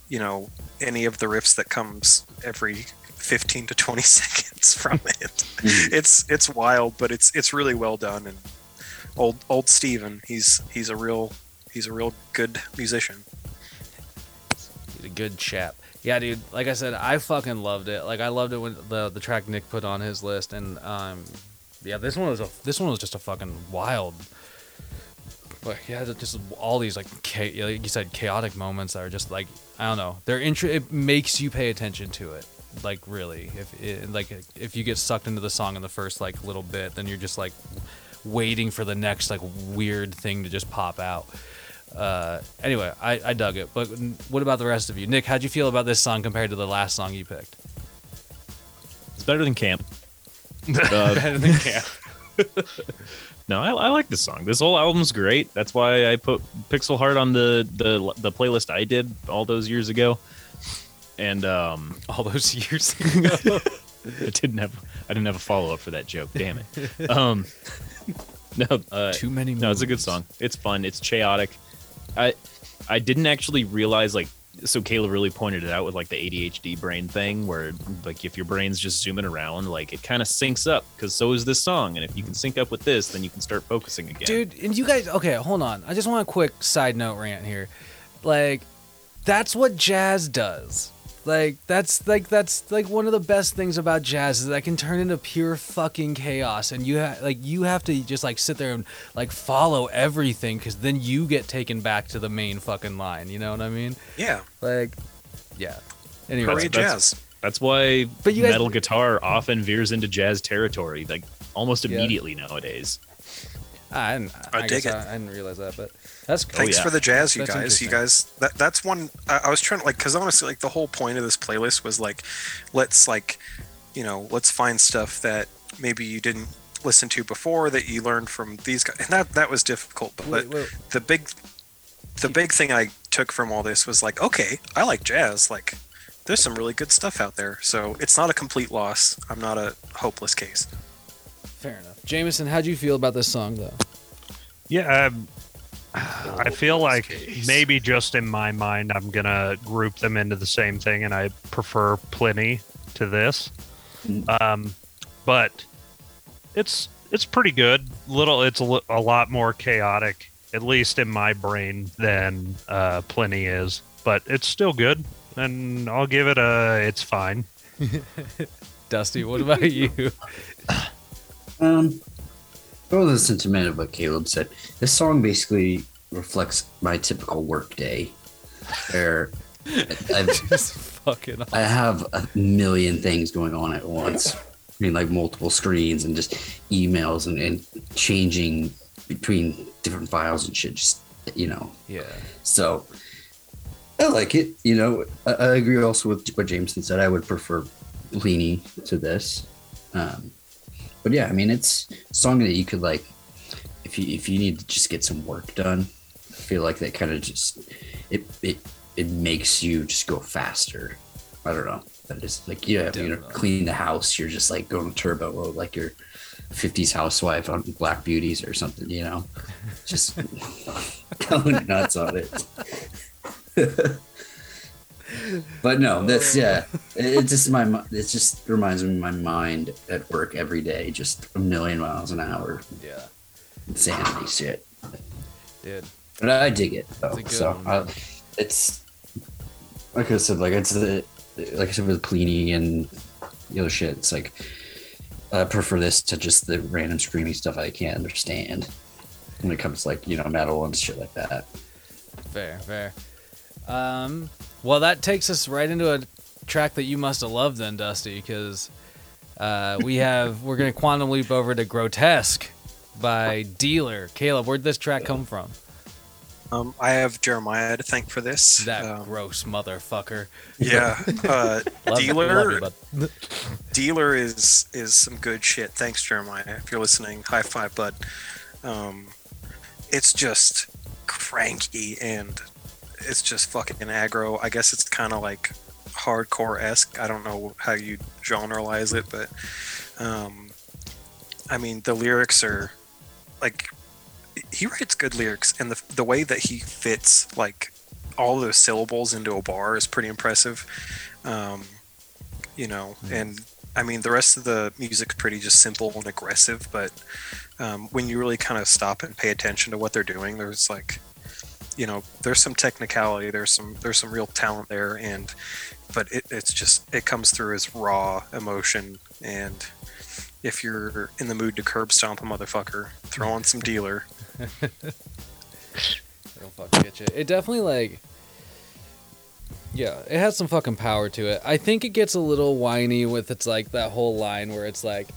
you know, any of the riffs that comes every 15 to 20 seconds from it. It's wild, but it's really well done. And old Steven, he's a real good musician. He's a good chap. Yeah, dude. Like I said, I fucking loved it. Like I loved it when the track Nick put on his list and, yeah, this one was just a fucking wild. Like, yeah, just all these like you said, chaotic moments that are just like I don't know. It makes you pay attention to it. Like really, if you get sucked into the song in the first like little bit, then you're just like waiting for the next like weird thing to just pop out. Anyway, I dug it. But what about the rest of you? Nick, how'd you feel about this song compared to the last song you picked? It's better than Camp. Better than Camp. No, I like this song. This whole album's great. That's why I put Pixel Heart on the playlist I did all those years ago. And all those years ago, I didn't have a follow up for that joke. Damn it. Too many movies. No, it's a good song. It's fun. It's chaotic. I didn't actually realize, like, so Caleb really pointed it out with, like, the ADHD brain thing where, like, if your brain's just zooming around, like, it kind of syncs up because so is this song. And if you can sync up with this, then you can start focusing again. Dude, and you guys, okay, hold on. I just want a quick side note rant here. Like, that's what jazz does. Like, that's one of the best things about jazz is that it can turn into pure fucking chaos, and you have to just, like, sit there and, like, follow everything, because then you get taken back to the main fucking line. You know what I mean? Yeah. Like, yeah. Anyway, that's why metal guitar often veers into jazz territory, like, almost immediately nowadays. I dig it. I didn't realize that, but that's cool. Thanks for the jazz, you guys. You guys, that's one I was trying to, like, because honestly, like, the whole point of this playlist was, like, let's find stuff that maybe you didn't listen to before that you learned from these guys, and that was difficult. But wait. The big thing I took from all this was, like, okay, I like jazz. Like, there's some really good stuff out there, so it's not a complete loss. I'm not a hopeless case. Fair enough. Jameson, how'd you feel about this song, though? Yeah, I feel like maybe just in my mind I'm going to group them into the same thing, and I prefer Plini to this. But it's pretty good. It's a lot more chaotic, at least in my brain, than Plini is. But it's still good, and I'll give it it's fine. Dusty, what about you? Go with the sentiment of what Caleb said. This song basically reflects my typical work day, where I have a million things going on at once. I mean, like, multiple screens and just emails and changing between different files and shit. Just, you know. Yeah. So I like it. You know, I agree also with what Jameson said. I would prefer Plini to this. But yeah, I mean, it's a song that you could, like, if you need to just get some work done. I feel like that kind of just it makes you just go faster. I don't know. But it's like, yeah, if you're cleaning the house, you're just, like, going turbo mode, like your 50s housewife on Black Beauties or something, you know, just going nuts on it. But no, that's, yeah, it just reminds me of my mind at work every day, just a million miles an hour. Yeah. Insanity shit. Dude. But I dig it, though. So it's, like I said, like, like I said with Plini and the other shit, it's like, I prefer this to just the random screaming stuff I can't understand when it comes to, like, you know, metal and shit like that. Fair. Well, that takes us right into a track that you must have loved then, Dusty, because we're going to quantum leap over to Grotesque by Dealer. Caleb, where'd this track come from? I have Jeremiah to thank for this. That gross motherfucker. Yeah. Dealer is some good shit. Thanks, Jeremiah. If you're listening, high five, bud. It's just cranky and... it's just fucking aggro. I guess it's kind of like hardcore-esque. I don't know how you generalize it, but I mean, the lyrics are like, he writes good lyrics, and the way that he fits, like, all those syllables into a bar is pretty impressive. You know, and I mean, the rest of the music's pretty just simple and aggressive, but when you really kind of stop and pay attention to what they're doing, there's, like, you know, there's some technicality, there's some real talent there, and but it's just, it comes through as raw emotion. And if you're in the mood to curb stomp a motherfucker, throw on some Dealer. It'll fucking get you. It definitely, like, yeah, it has some fucking power to it. I think it gets a little whiny with, it's like that whole line where it's like,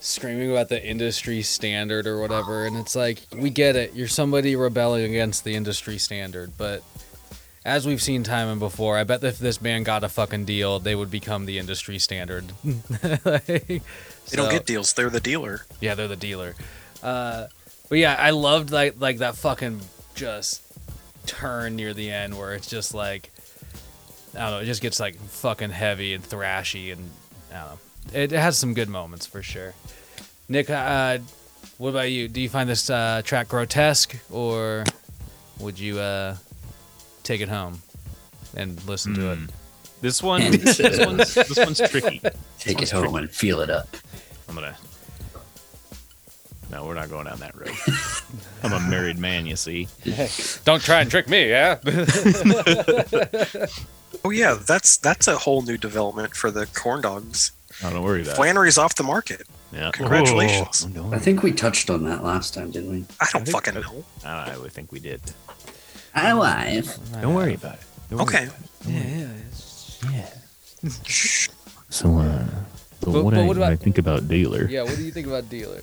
screaming about the industry standard or whatever, and it's like, we get it, you're somebody rebelling against the industry standard, but as we've seen time and before, I bet if this band got a fucking deal, they would become the industry standard. They don't get deals, they're the dealer. Yeah, they're the dealer. But yeah, I loved like that fucking just turn near the end where it's just like, I don't know, it just gets like fucking heavy and thrashy, and I don't know. It has some good moments for sure. Nick, what about you? Do you find this track grotesque, or would you take it home and listen to it? This one, this one's tricky. Take it home and feel it up. No, we're not going down that road. I'm a married man, you see. Don't try and trick me, yeah? Oh yeah, that's a whole new development for the corn dogs. I don't worry about it. Flannery's off the market. Yeah. Congratulations. Oh, I think we touched on that last time, didn't we? I don't fucking know. I think we did. Don't worry about it. Okay. Yeah. So, what I think about Dealer? Yeah, what do you think about Dealer?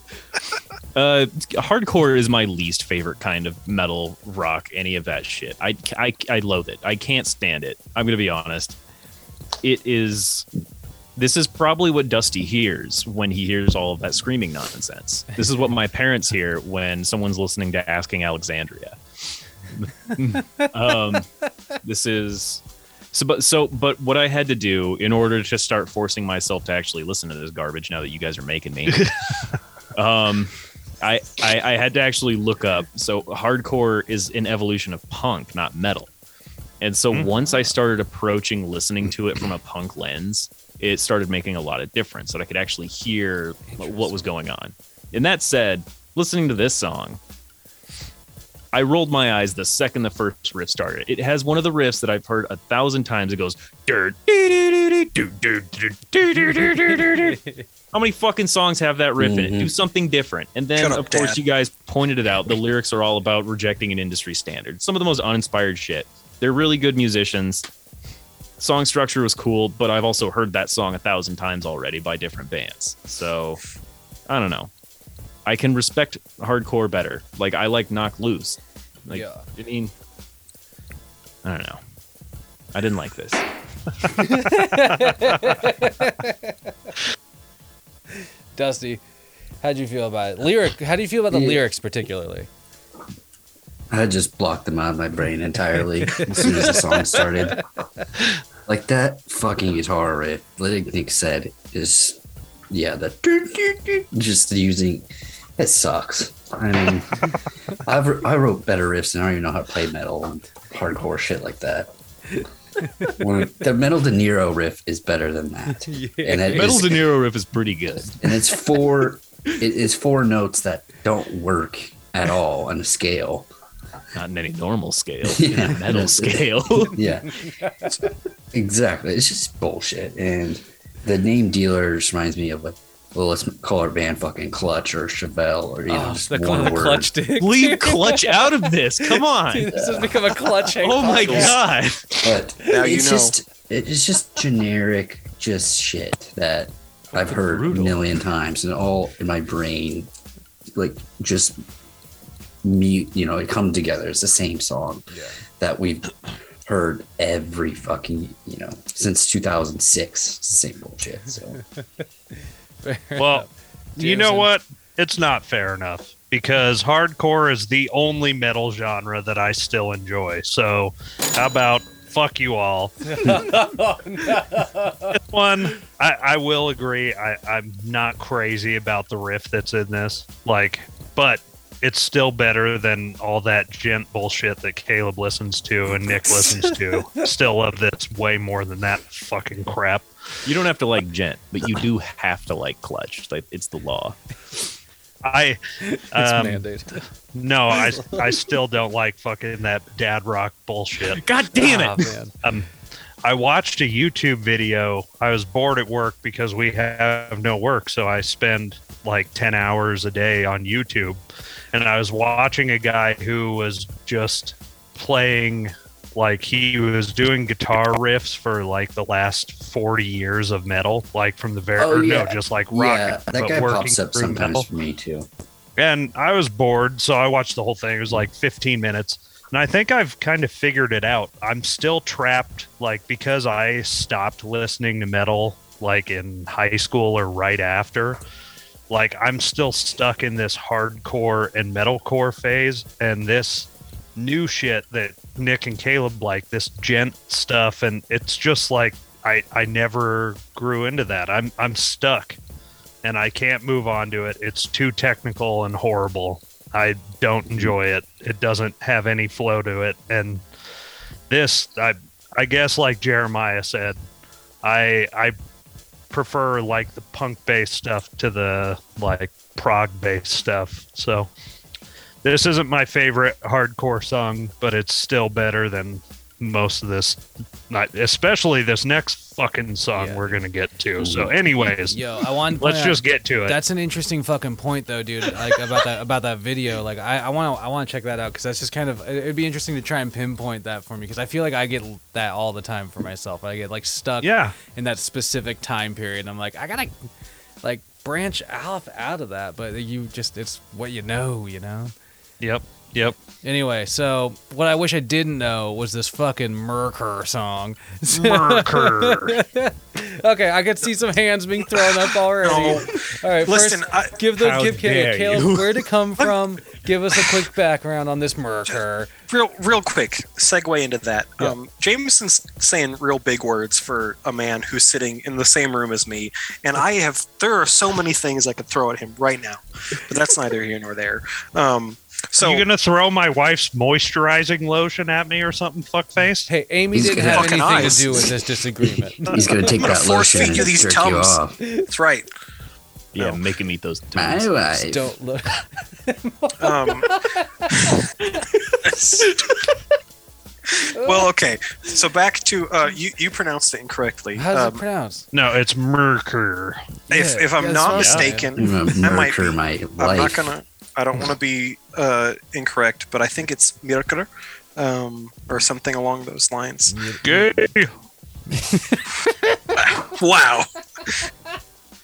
Hardcore is my least favorite kind of metal, rock, any of that shit. I loathe it. I can't stand it. I'm going to be honest. This is probably what Dusty hears when he hears all of that screaming nonsense. This is what my parents hear when someone's listening to Asking Alexandria. But what I had to do in order to start forcing myself to actually listen to this garbage, now that you guys are making me, I had to actually look up. So hardcore is an evolution of punk, not metal. And so once I started approaching listening to it from a punk lens, it started making a lot of difference that I could actually hear what was going on. And that said, listening to this song, I rolled my eyes the second the first riff started. It has one of the riffs that I've heard 1,000 times. It goes, how many fucking songs have that riff in it? Do something different. And then, of course, you guys pointed it out. The lyrics are all about rejecting an industry standard. Some of the most uninspired shit. They're really good musicians. Song structure was cool, but I've also heard that song 1,000 times already by different bands. So, I don't know. I can respect hardcore better. Like, I like Knock Loose. Like, yeah. I mean, I don't know. I didn't like this. Dusty, how'd you feel about it? How do you feel about the lyrics particularly? I just blocked them out of my brain entirely as soon as the song started. Like, that fucking guitar riff, like Nick said, is, yeah, the just using it sucks. I mean, I wrote better riffs and I don't even know how to play metal and hardcore shit like that. The Metal De Niro riff is better than that. Yeah. And De Niro riff is pretty good. And it's four notes that don't work at all on a scale. Not in any normal scale, yeah. Metal scale. Yeah, exactly. It's just bullshit. And the name Dealer just reminds me of, like, well, let's call our band fucking Clutch or Chevelle or, just one word. Clutch dick. Leave Clutch out of this. Come on. Dude, this has become a Clutch. Oh my God. But now it's just generic, just shit that I've heard a million times and all in my brain, like, just mute, you know, it come together. It's the same song that we've heard every fucking, you know, since 2006. It's the same bullshit. So, well, you know what? It's not fair enough because hardcore is the only metal genre that I still enjoy. So, how about fuck you all? Oh, no. This one, I will agree. I'm not crazy about the riff that's in this, like, but it's still better than all that gent bullshit that Caleb listens to and Nick listens to. Still love this way more than that fucking crap. You don't have to like gent, but you do have to like Clutch. It's the law. It's mandated. No, I still don't like fucking that dad rock bullshit. God damn it! Man. I watched a YouTube video. I was bored at work because we have no work, so I spend like 10 hours a day on YouTube. And I was watching a guy who was just playing Like, he was doing guitar riffs for, like, the last 40 years of metal, like, from the very, rock. Yeah, that guy pops up sometimes metal. For me, too. And I was bored, so I watched the whole thing. It was, like, 15 minutes. And I think I've kind of figured it out. I'm still trapped, like, because I stopped listening to metal, like, in high school or right after. Like, I'm still stuck in this hardcore and metalcore phase, and this new shit that Nick and Caleb like, this gent stuff, and it's just like I never grew into that. I'm stuck and I can't move on to it. It's too technical and horrible. I don't enjoy it. It doesn't have any flow to it. And this, I guess, like Jeremiah said, I prefer like the punk based stuff to the like prog based stuff. So this isn't my favorite hardcore song, but it's still better than most of this, especially this next fucking song we're going to get to. So anyways, let's just get to it. That's an interesting fucking point though, dude, like about that video. Like I want to check that out because that's just kind of, it'd be interesting to try and pinpoint that for me because I feel like I get that all the time for myself. I get like stuck in that specific time period. And I'm like, I got to like branch out of that, but it's what you know? Yep. Anyway, so what I wish I didn't know was this fucking Myrkur song. Myrkur. Okay, I could see some hands being thrown up already. No. All right, listen, first, give Caleb where to come from. Give us a quick background on this Myrkur. Real quick, segue into that. Yeah. Jameson's saying real big words for a man who's sitting in the same room as me, and there are so many things I could throw at him right now, but that's neither here nor there. So you're gonna throw my wife's moisturizing lotion at me or something, fuckface? Hey, Amy didn't have anything to do with this disagreement. He's gonna take that lotion and these jerk you off. That's right. Yeah, no. Make him eat those tums. My wife. Don't look. Well, okay. So back to you pronounced it incorrectly. How's it pronounced? No, it's Myrkur. If I'm not mistaken, Myrkur, my wife. I'm not gonna. I don't want to be incorrect, but I think it's Myrkur or something along those lines. Wow.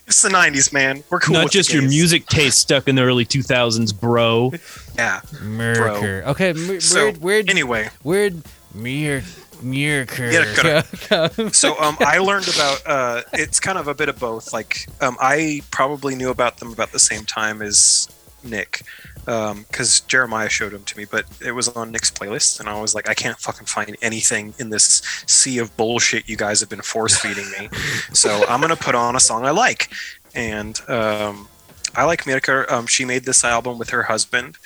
It's the 90s, man. We're cool. Not just your music taste stuck in the early 2000s, bro. Yeah. Myrkur. Okay. Weird. Myrkur. So I learned about it's kind of a bit of both. Like I probably knew about them about the same time as Nick, because Jeremiah showed him to me, but it was on Nick's playlist, and I was like, I can't fucking find anything in this sea of bullshit you guys have been force feeding me. So I'm gonna put on a song I like, and I like Myrkur. She made this album with her husband,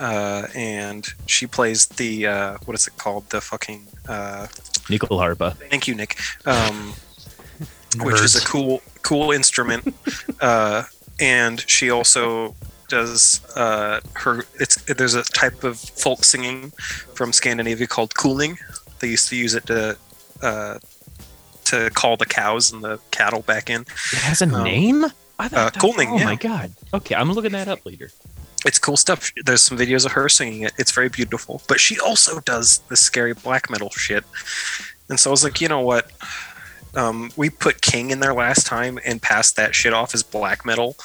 and she plays the what is it called? The fucking Nickel Harpa. Thank you, Nick. Which is a cool instrument, and she also does there's a type of folk singing from Scandinavia called kuling. They used to use it to call the cows and the cattle back in. It has a name? I thought kuling. Oh yeah. My god. Okay, I'm looking that up later. It's cool stuff. There's some videos of her singing it. It's very beautiful. But she also does the scary black metal shit. And so I was like, you know what? We put King in there last time and passed that shit off as black metal.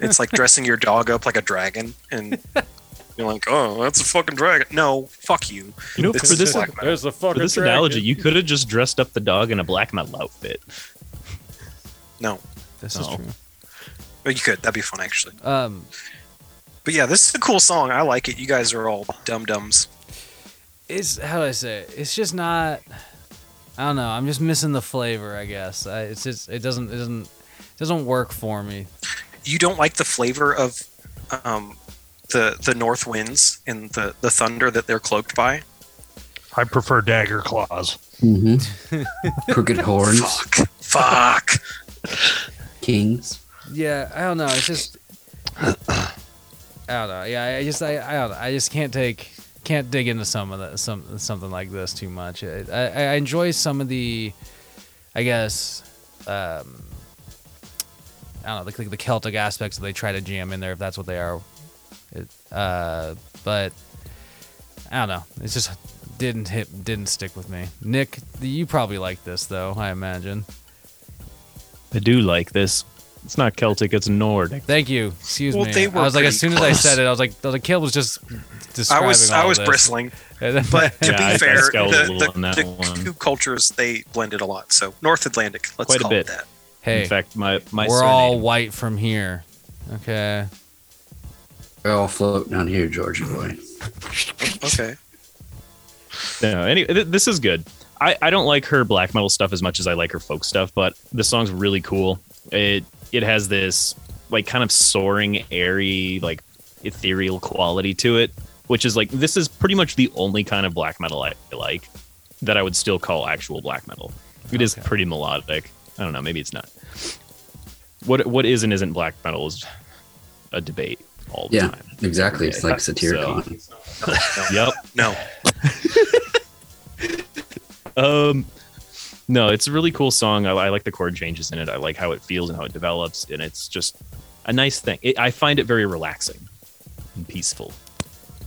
It's like dressing your dog up like a dragon and you're like, oh, that's a fucking dragon. No, fuck you. You know, for this analogy, you could have just dressed up the dog in a black metal outfit. No. This is true. But you could. That'd be fun, actually. But yeah, this is a cool song. I like it. You guys are all dum-dums. How do I say it? It's just not... I don't know. I'm just missing the flavor, I guess. It doesn't work for me. You don't like the flavor of the north winds and the thunder that they're cloaked by? I prefer dagger claws. Mm-hmm. Crooked horns. Fuck. Kings. Yeah, I don't know. It's just I don't know. Yeah, I don't know. I just can't dig into some of that, something like this too much. I enjoy some of the, I guess, I don't know, like the Celtic aspects that they try to jam in there, if that's what they are. But I don't know. It's just didn't stick with me. Nick, you probably like this though, I imagine. I do like this. It's not Celtic, it's Nordic. Thank you. Excuse me. They were as soon as I said it, I was like, Caleb was just describing I was bristling. But to be fair, the two cultures, they blended a lot. So North Atlantic, let's call it that. Hey, in fact, my we're surname. All white from here. Okay. We're all floating on here, Georgie boy. Okay. No, anyway, this is good. I don't like her black metal stuff as much as I like her folk stuff, but this song's really cool. It has this like kind of soaring, airy, like ethereal quality to it, which is like, this is pretty much the only kind of black metal I like that I would still call actual black metal. It is pretty melodic. I don't know, maybe it's not. What is and isn't black metal is a debate all the time. Yeah, exactly. It's like Satyricon. No, it's a really cool song. I like the chord changes in it. I like how it feels and how it develops, and it's just a nice thing. I find it very relaxing and peaceful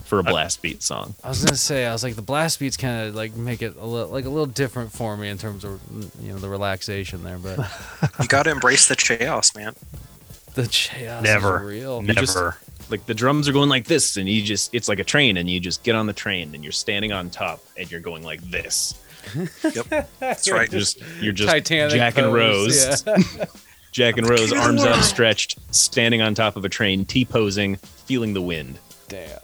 for a blast beat song. I was gonna say, I was like, the blast beats kind of like make it a little different for me in terms of, you know, the relaxation there. But you got to embrace the chaos, man. The chaos is real. Never. Like the drums are going like this, and you just—it's like a train, and you just get on the train, and you're standing on top, and you're going like this. Yep, that's right. You're just Titanic Jack pose, and Rose, yeah. Jack and Rose, arms outstretched, standing on top of a train, T-posing, feeling the wind. Damn.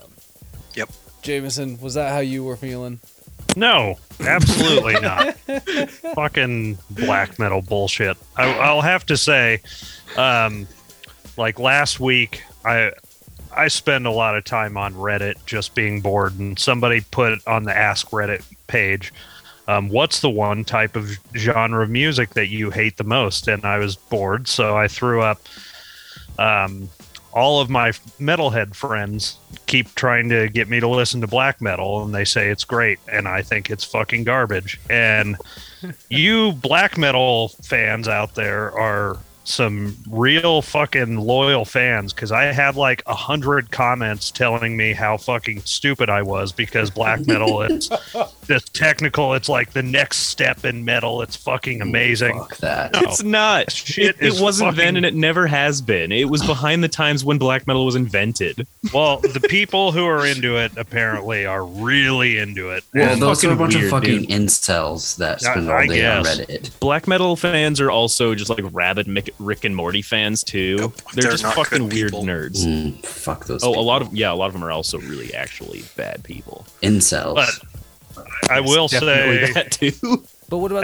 Yep. Jameson, was that how you were feeling? No, absolutely not. Fucking black metal bullshit. I'll have to say, like last week, I spend a lot of time on Reddit just being bored, and somebody put on the Ask Reddit page, what's the one type of genre of music that you hate the most? And I was bored, so I threw up all of my metalhead friends keep trying to get me to listen to black metal, and they say it's great, and I think it's fucking garbage. And you black metal fans out there are some real fucking loyal fans, because I had like 100 comments telling me how fucking stupid I was, because black metal is this technical, it's like the next step in metal, it's fucking amazing. Fuck that. No, it's not. It wasn't fucking then, and it never has been. It was behind the times when black metal was invented. Well, the people who are into it apparently are really into it. Well, those are a bunch of fucking incels that spend all day on Reddit. Black metal fans are also just like rabid Rick and Morty fans too. Nope, they're just fucking weird nerds. Fuck those people. A lot of them are also really actually bad people. Incels. But I will say that too. But what about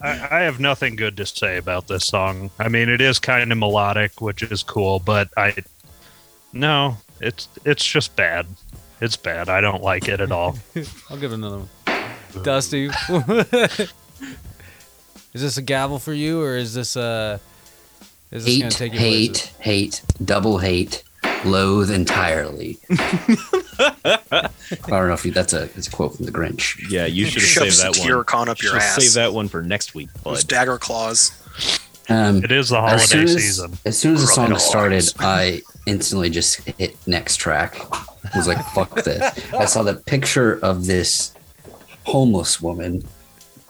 I have nothing good to say about this song. I mean, it is kind of melodic, which is cool, but it's just bad. It's bad. I don't like it at all. I'll give another one. Dusty. Is this a gavel for you, or is this going to take you places? Hate, double hate, loathe entirely. I don't know if that's a quote from the Grinch. Yeah, you should save that one. Save that one for next week. Those dagger claws. It is the holiday season. As soon as the song started, I instantly just hit next track. I was like, "Fuck this!" I saw the picture of this homeless woman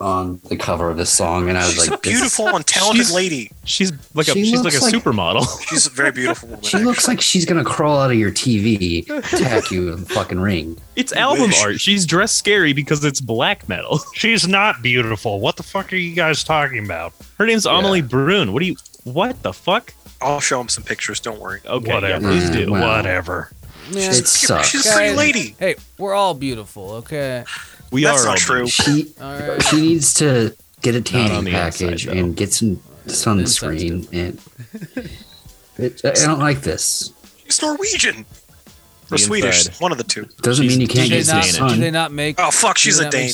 on the cover of this song, and I was like, beautiful and talented lady. She's like a supermodel. She's a very beautiful woman. She looks like she's gonna crawl out of your TV, attack you with a fucking ring. It's album art. She's dressed scary because it's black metal. She's not beautiful. What the fuck are you guys talking about? Her name's Amelie Brune. What the fuck? I'll show him some pictures, don't worry. Okay, whatever. Yeah, please do. Well, whatever. Yeah. She's a pretty lady. Hey, we're all beautiful, okay? That's not true. She needs to get a tanning package and get some sunscreen. I don't like this. She's Norwegian or Swedish, one of the two. Doesn't mean you can't get some sun. Do they not make? Oh fuck, she's a Dane.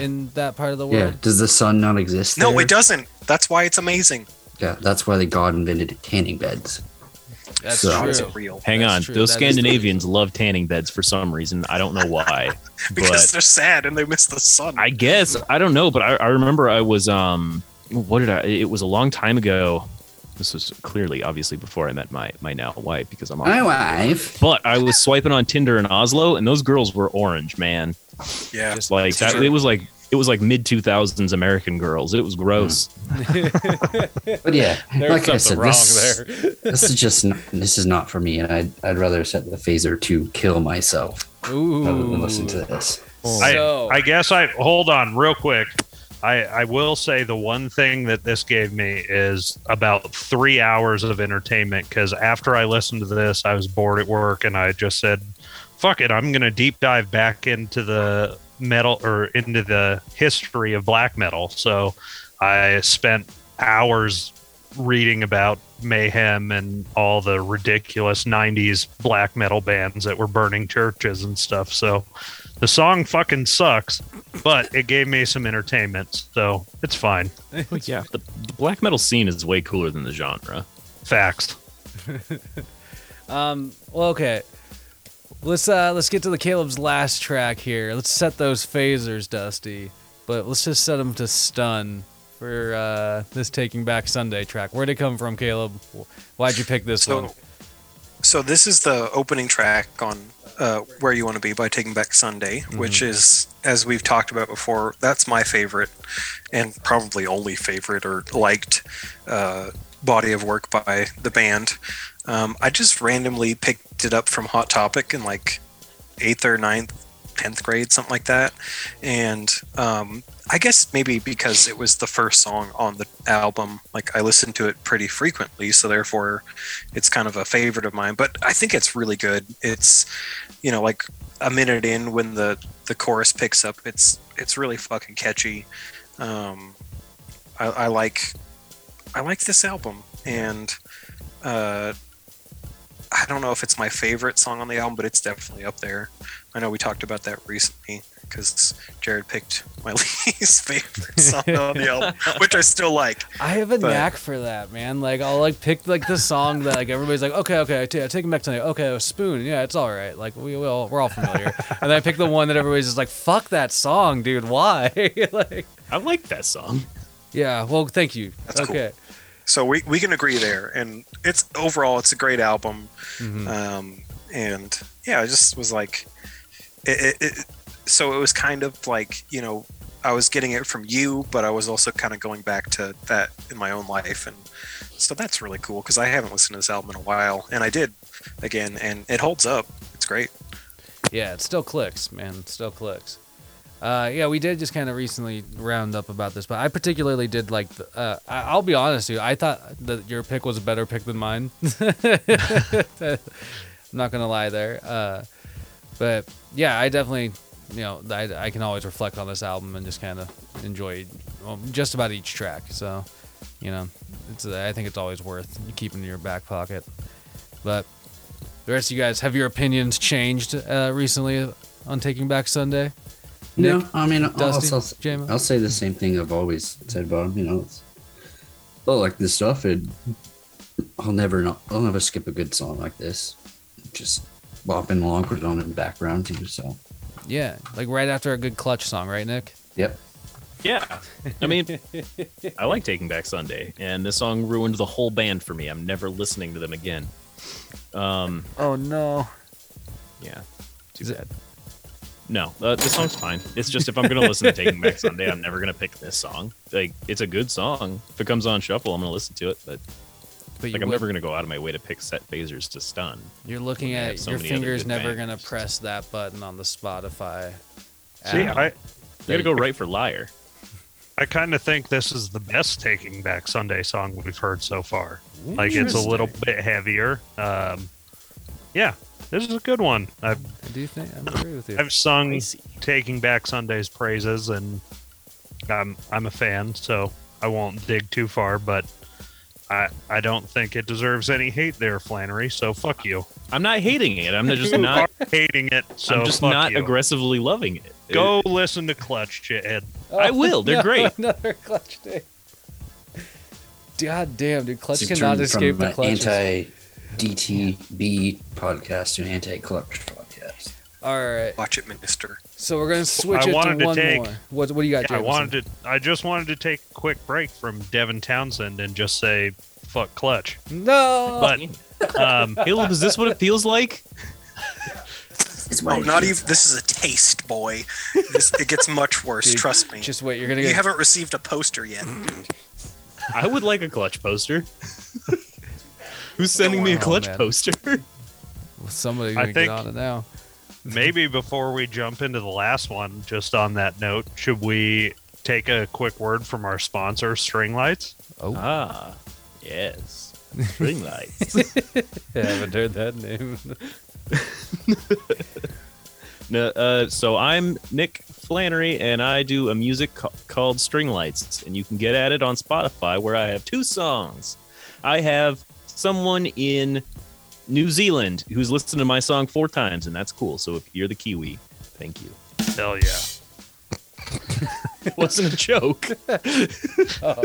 In that part of the world. Yeah. Does the sun not exist? No, it doesn't. That's why it's amazing. Yeah, that's why God invented tanning beds. That's true. Hang on. Those Scandinavians love tanning beds for some reason. I don't know why. Because they're sad and they miss the sun. I guess. I don't know, but I remember I was it was a long time ago. This was clearly obviously before I met my now wife, because I'm on my wife. But I was swiping on Tinder in Oslo, and those girls were orange, man. Yeah, just like that, it was like mid 2000s American Girls. It was gross. But yeah, like I said, this is not for me, and I'd rather set the phaser to kill myself rather than listen to this. I guess hold on real quick. I will say the one thing that this gave me is about 3 hours of entertainment, because after I listened to this, I was bored at work and I just said, fuck it, I'm going to deep dive back into the metal or into the history of black metal. So I spent hours reading about Mayhem and all the ridiculous 90s black metal bands that were burning churches and stuff. So the song fucking sucks, but it gave me some entertainment, so it's fine. Yeah, the black metal scene is way cooler than the genre. Facts. Well, okay. Let's get to the Caleb's last track here. Let's set those phasers, Dusty, but let's just set them to stun for this Taking Back Sunday track. Where'd it come from, Caleb? Why'd you pick this one? So this is the opening track on Where You Want to Be by Taking Back Sunday, which is, as we've talked about before, that's my favorite and probably only favorite or liked body of work by the band. I just randomly picked it up from Hot Topic in like 8th or 9th, 10th grade, something like that. And I guess maybe because it was the first song on the album, like I listened to it pretty frequently, so therefore it's kind of a favorite of mine. But I think it's really good. It's, you know, like a minute in when the chorus picks up, it's really fucking catchy. I like this album, and I don't know if it's my favorite song on the album, but it's definitely up there. I know we talked about that recently because Jared picked my least favorite song on the album, which I still like. I have a knack for that, man. Like I'll like pick like the song that like everybody's like, okay, Taking Back Sunday. Okay, Spoon, yeah, it's all right. Like we're all familiar. And then I pick the one that everybody's just like, fuck that song, dude. Why? Like I like that song. Yeah. Well, thank you. That's okay. Cool. So we can agree there, and it's overall it's a great album, and yeah, I just was like, so it was kind of like, you know, I was getting it from you, but I was also kind of going back to that in my own life, and so that's really cool because I haven't listened to this album in a while, and I did again, and it holds up. It's great. Yeah, it still clicks, man. It still clicks. Yeah, we did just kind of recently round up about this, but I particularly did like the, I'll be honest with you, I thought that your pick was a better pick than mine. I'm not going to lie there. But yeah, I definitely, you know, I can always reflect on this album and just kind of enjoy just about each track. So, you know, I think it's always worth keeping in your back pocket. But the rest of you guys, have your opinions changed recently on Taking Back Sunday? Nick, no, I mean, I'll say the same thing I've always said about him. You know, I like this stuff, and I'll never skip a good song like this. Just bopping along with it on in the background too. So yeah, like right after a good Clutch song, right, Nick? Yep. Yeah, I mean, I like Taking Back Sunday, and this song ruined the whole band for me. I'm never listening to them again. Oh no. Yeah. Too bad. No, the song's fine. It's just if I'm going to listen to Taking Back Sunday, I'm never going to pick this song. Like, it's a good song. If it comes on shuffle, I'm going to listen to it, but like, I'm never going to go out of my way to pick set phasers to stun. You're looking at your fingers never going to press that button on the Spotify app. See, they got to go right for Liar. I kind of think this is the best Taking Back Sunday song we've heard so far. Like, it's a little bit heavier. Yeah. This is a good one. I do think I agree with you. I've sung Taking Back Sunday's praises, and I'm a fan, so I won't dig too far. But I don't think it deserves any hate there, Flannery. So fuck you. I'm not hating it. I'm just not hating it. So I'm just not aggressively loving it. Go listen to Clutch, shithead. Oh, I will. They're great. Another Clutch day. God damn, dude! Clutch cannot escape the Clutch. DTB podcast to anti-Clutch podcast. All right, watch it, Minister. So we're gonna switch more. What do you got? Yeah, I just wanted to take a quick break from Devin Townsend and just say, "Fuck Clutch." No, but Caleb, is this what it feels like? It's is what. Oh, not even. This is a taste, boy. It gets much worse. Dude, trust me. Just wait. You're gonna. You haven't received a poster yet. I would like a Clutch poster. Who's sending me a Clutch poster? Well, somebody's gonna get on it now. Maybe before we jump into the last one, just on that note, should we take a quick word from our sponsor, String Lights? Oh. Ah, yes. String Lights. I haven't heard that name. No, so I'm Nick Flannery, and I do a music called String Lights, and you can get at it on Spotify, where I have two songs. I have someone in New Zealand who's listened to my song 4 times, and that's cool. So if you're the Kiwi, thank you. Hell yeah. It wasn't a joke. Oh,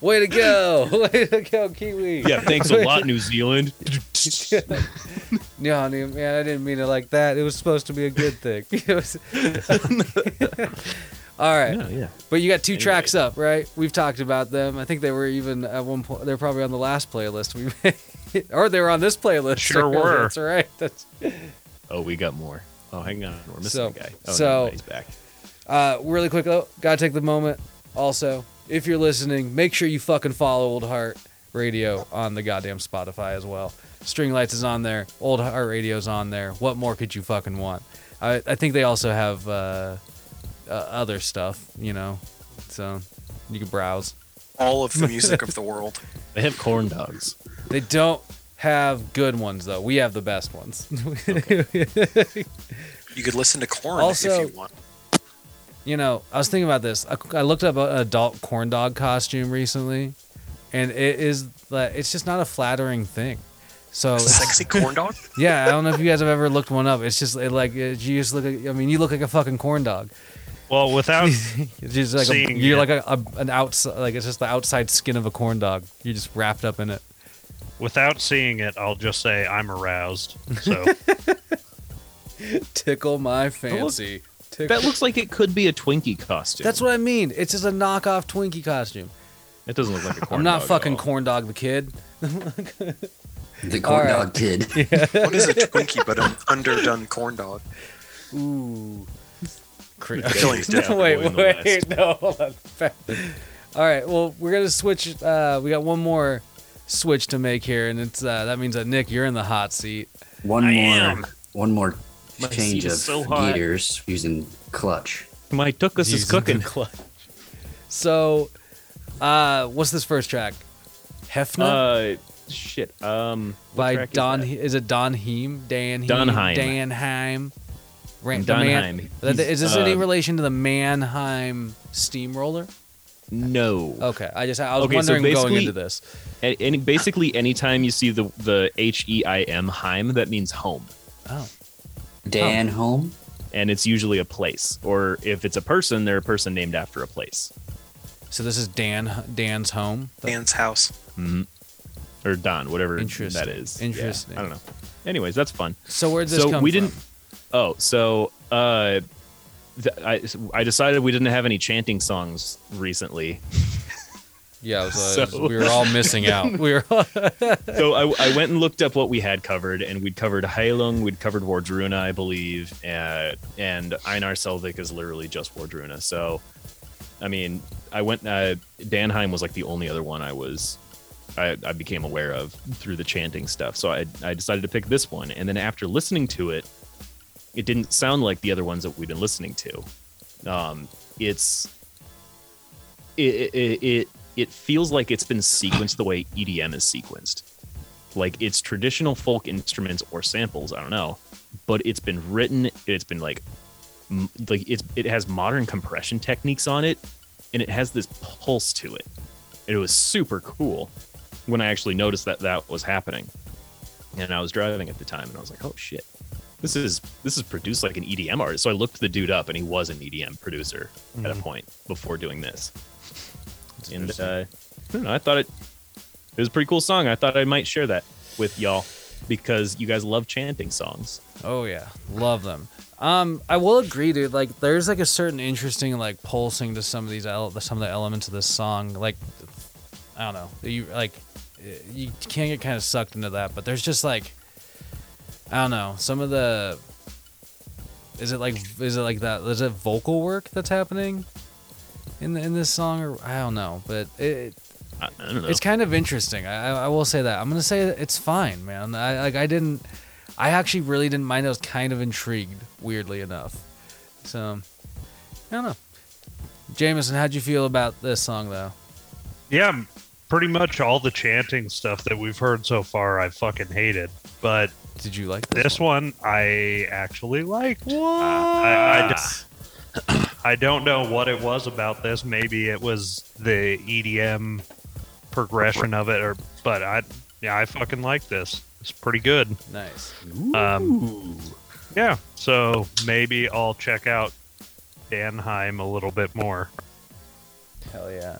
way to go. Way to go, Kiwi. Yeah, thanks a lot, New Zealand. No, man, I didn't mean it like that. It was supposed to be a good thing. All right. No, yeah. But you got 2 tracks up, right? We've talked about them. I think they were even at one point, they're probably on the last playlist we made. Or they were on this playlist. Sure were. That's right. Oh, we got more. Oh, hang on. We're missing a guy. Oh, no, he's back. Really quick, though, gotta take the moment. Also, if you're listening, make sure you fucking follow Old Heart Radio on the goddamn Spotify as well. String Lights is on there. Old Heart Radio's on there. What more could you fucking want? I think they also have other stuff, you know, so you can browse. All of the music of the world. They have corn dogs. They don't have good ones, though. We have the best ones. Okay. You could listen to corn also, if you want. You know, I was thinking about this. I looked up an adult corn dog costume recently, and it's just not a flattering thing. So sexy corn dog? Yeah, I don't know if you guys have ever looked one up. It's just you look like a fucking corn dog. Well, without just like seeing you're like an outside, like it's just the outside skin of a corn dog. You're just wrapped up in it. Without seeing it, I'll just say I'm aroused. So tickle my fancy. That looks like it could be a Twinkie costume. That's what I mean. It's just a knockoff Twinkie costume. It doesn't look like a corn dog. I'm not fucking corn dog the kid. The corn dog kid. Yeah. What is a Twinkie but an underdone corn dog? Ooh. Wait. No, hold on. All right, well, we're going to switch. We got one more switch to make here, and it's that means that, Nick, you're in the hot seat. One more change of gears using Clutch. My tuchus is cooking. Clutch. So, what's this first track? Hefna? By Don. Is it Danheim? Danheim. Danheim. Is this any relation to the Mannheim Steamroller? No. Okay, I was wondering going into this. And basically, anytime you see the H-E-I-M, Heim, that means home. Oh. Danheim? And it's usually a place. Or if it's a person, they're a person named after a place. So this is Dan's home? Dan's house. Mm-hmm. Or Don, whatever that is. Interesting. Yeah, I don't know. Anyways, that's fun. So where did this come from? I decided we didn't have any chanting songs recently. Yeah, we were all missing out. So I went and looked up what we had covered, and we'd covered Heilung, we'd covered Wardruna, I believe, and Einar Selvik is literally just Wardruna. So, I mean, I went. Danheim was like the only other one I became aware of through the chanting stuff. So I decided to pick this one, and then after listening to it. It didn't sound like the other ones that we've been listening to. It feels like it's been sequenced the way EDM is sequenced. Like it's traditional folk instruments or samples, I don't know, but it's been written. It's been it has modern compression techniques on it, and it has this pulse to it. And it was super cool when I actually noticed that was happening, and I was driving at the time, and I was like, oh shit. This is produced like an EDM artist. So I looked the dude up, and he was an EDM producer at a point before doing this. And I don't know, I thought it was a pretty cool song. I thought I might share that with y'all because you guys love chanting songs. Oh yeah, love them. I will agree, dude. Like there's like a certain interesting like pulsing to some of these some of the elements of this song. Like I don't know, you can get kind of sucked into that, but there's just like. I don't know. Some of the Is it like that? Is it vocal work that's happening in this song, or I don't know, but I don't know. It's kind of interesting. I will say that. I'm gonna say it's fine, man. I actually really didn't mind. I was kind of intrigued, weirdly enough. So I don't know. Jameson, how'd you feel about this song, though? Yeah, pretty much all the chanting stuff that we've heard so far, I fucking hated. But did you like this one? I actually liked. What? I don't know what it was about this. Maybe it was the EDM progression of it, but I fucking like this. It's pretty good. Nice. Yeah. So maybe I'll check out Danheim a little bit more. Hell yeah.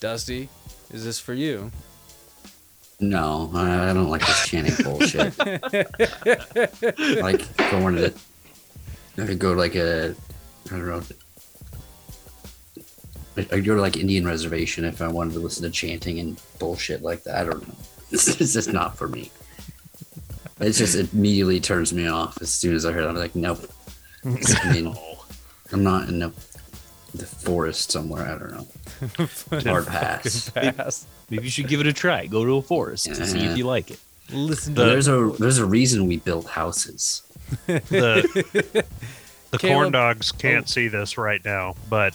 Dusty, is this for you? No, I don't like this chanting bullshit. I like going to I'd go to Indian reservation if I wanted to listen to chanting and bullshit like that. I don't know. It's just not for me. It immediately turns me off as soon as I heard it. I'm like, nope. I mean, I'm not in the forest somewhere. I don't know. Hard pass. Maybe you should give it a try. Go to a forest to see if you like it. Listen. There's a reason we built houses. The corn dogs can't see this right now, but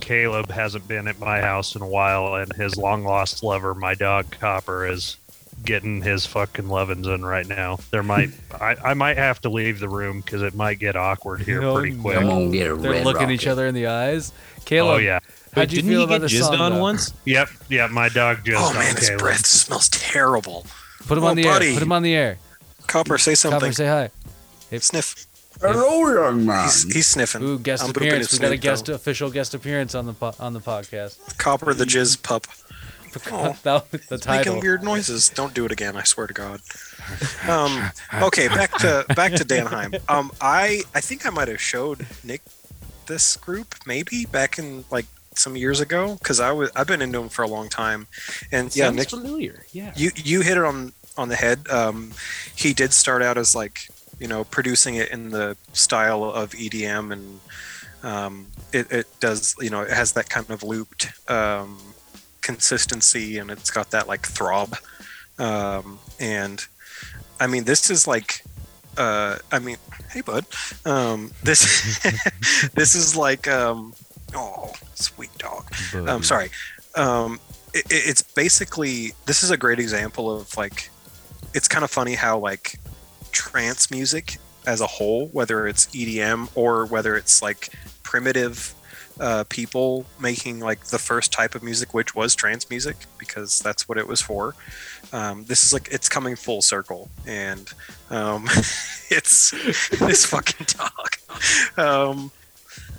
Caleb hasn't been at my house in a while, and his long lost lover, my dog Copper, is getting his fucking lovin's in right now. I might have to leave the room because it might get awkward here pretty quick. Come on, get a red They're looking rocket. Each other in the eyes. Caleb, yeah. How'd you feel about the song? Didn't he get jizzed on once? Yep, yeah, my dog jizzed on Caleb. Oh man, his breath smells terrible. Put him on the air. Put him on the air. Copper, say something. Copper, say hi. Hey. Sniff. Hello, young man. He's sniffing. Ooh, guest appearance. We got a official guest appearance on the podcast. Copper, the jizz pup. Oh, it's making weird noises. Don't do it again, I swear to God. Okay, back to Danheim. I think I might have showed Nick this group maybe back in like some years ago because I've been into them for a long time. And yeah, Nick, familiar. Yeah, you hit it on the head. He did start out as like producing it in the style of EDM, and it does it has that kind of looped. Consistency, and it's got that like throb, and I mean this is like hey bud, this this is like oh sweet dog, I'm sorry, it's basically, this is a great example of like, it's kind of funny how like trance music as a whole, whether it's EDM or whether it's like primitive people making like the first type of music, which was trance music, because that's what it was for. This is like, it's coming full circle, and it's this fucking dog.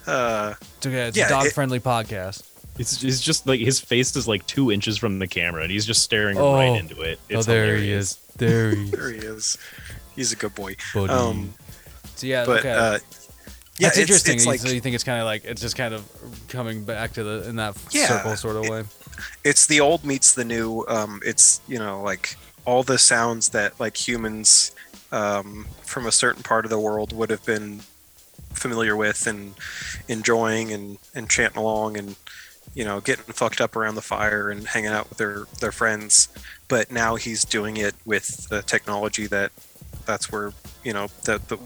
It's a dog-friendly podcast. It's just like his face is like 2 inches from the camera, and he's just staring right into it. It's hilarious. There he is. There he is. He's a good boy. So yeah, but. Okay. Yeah, it's interesting. It's like, so you think it's kind of like, it's just kind of coming back to the in that circle sort of way. It's the old meets the new. It's like all the sounds that like humans from a certain part of the world would have been familiar with and enjoying and chanting along and getting fucked up around the fire and hanging out with their friends. But now he's doing it with the technology that. That's where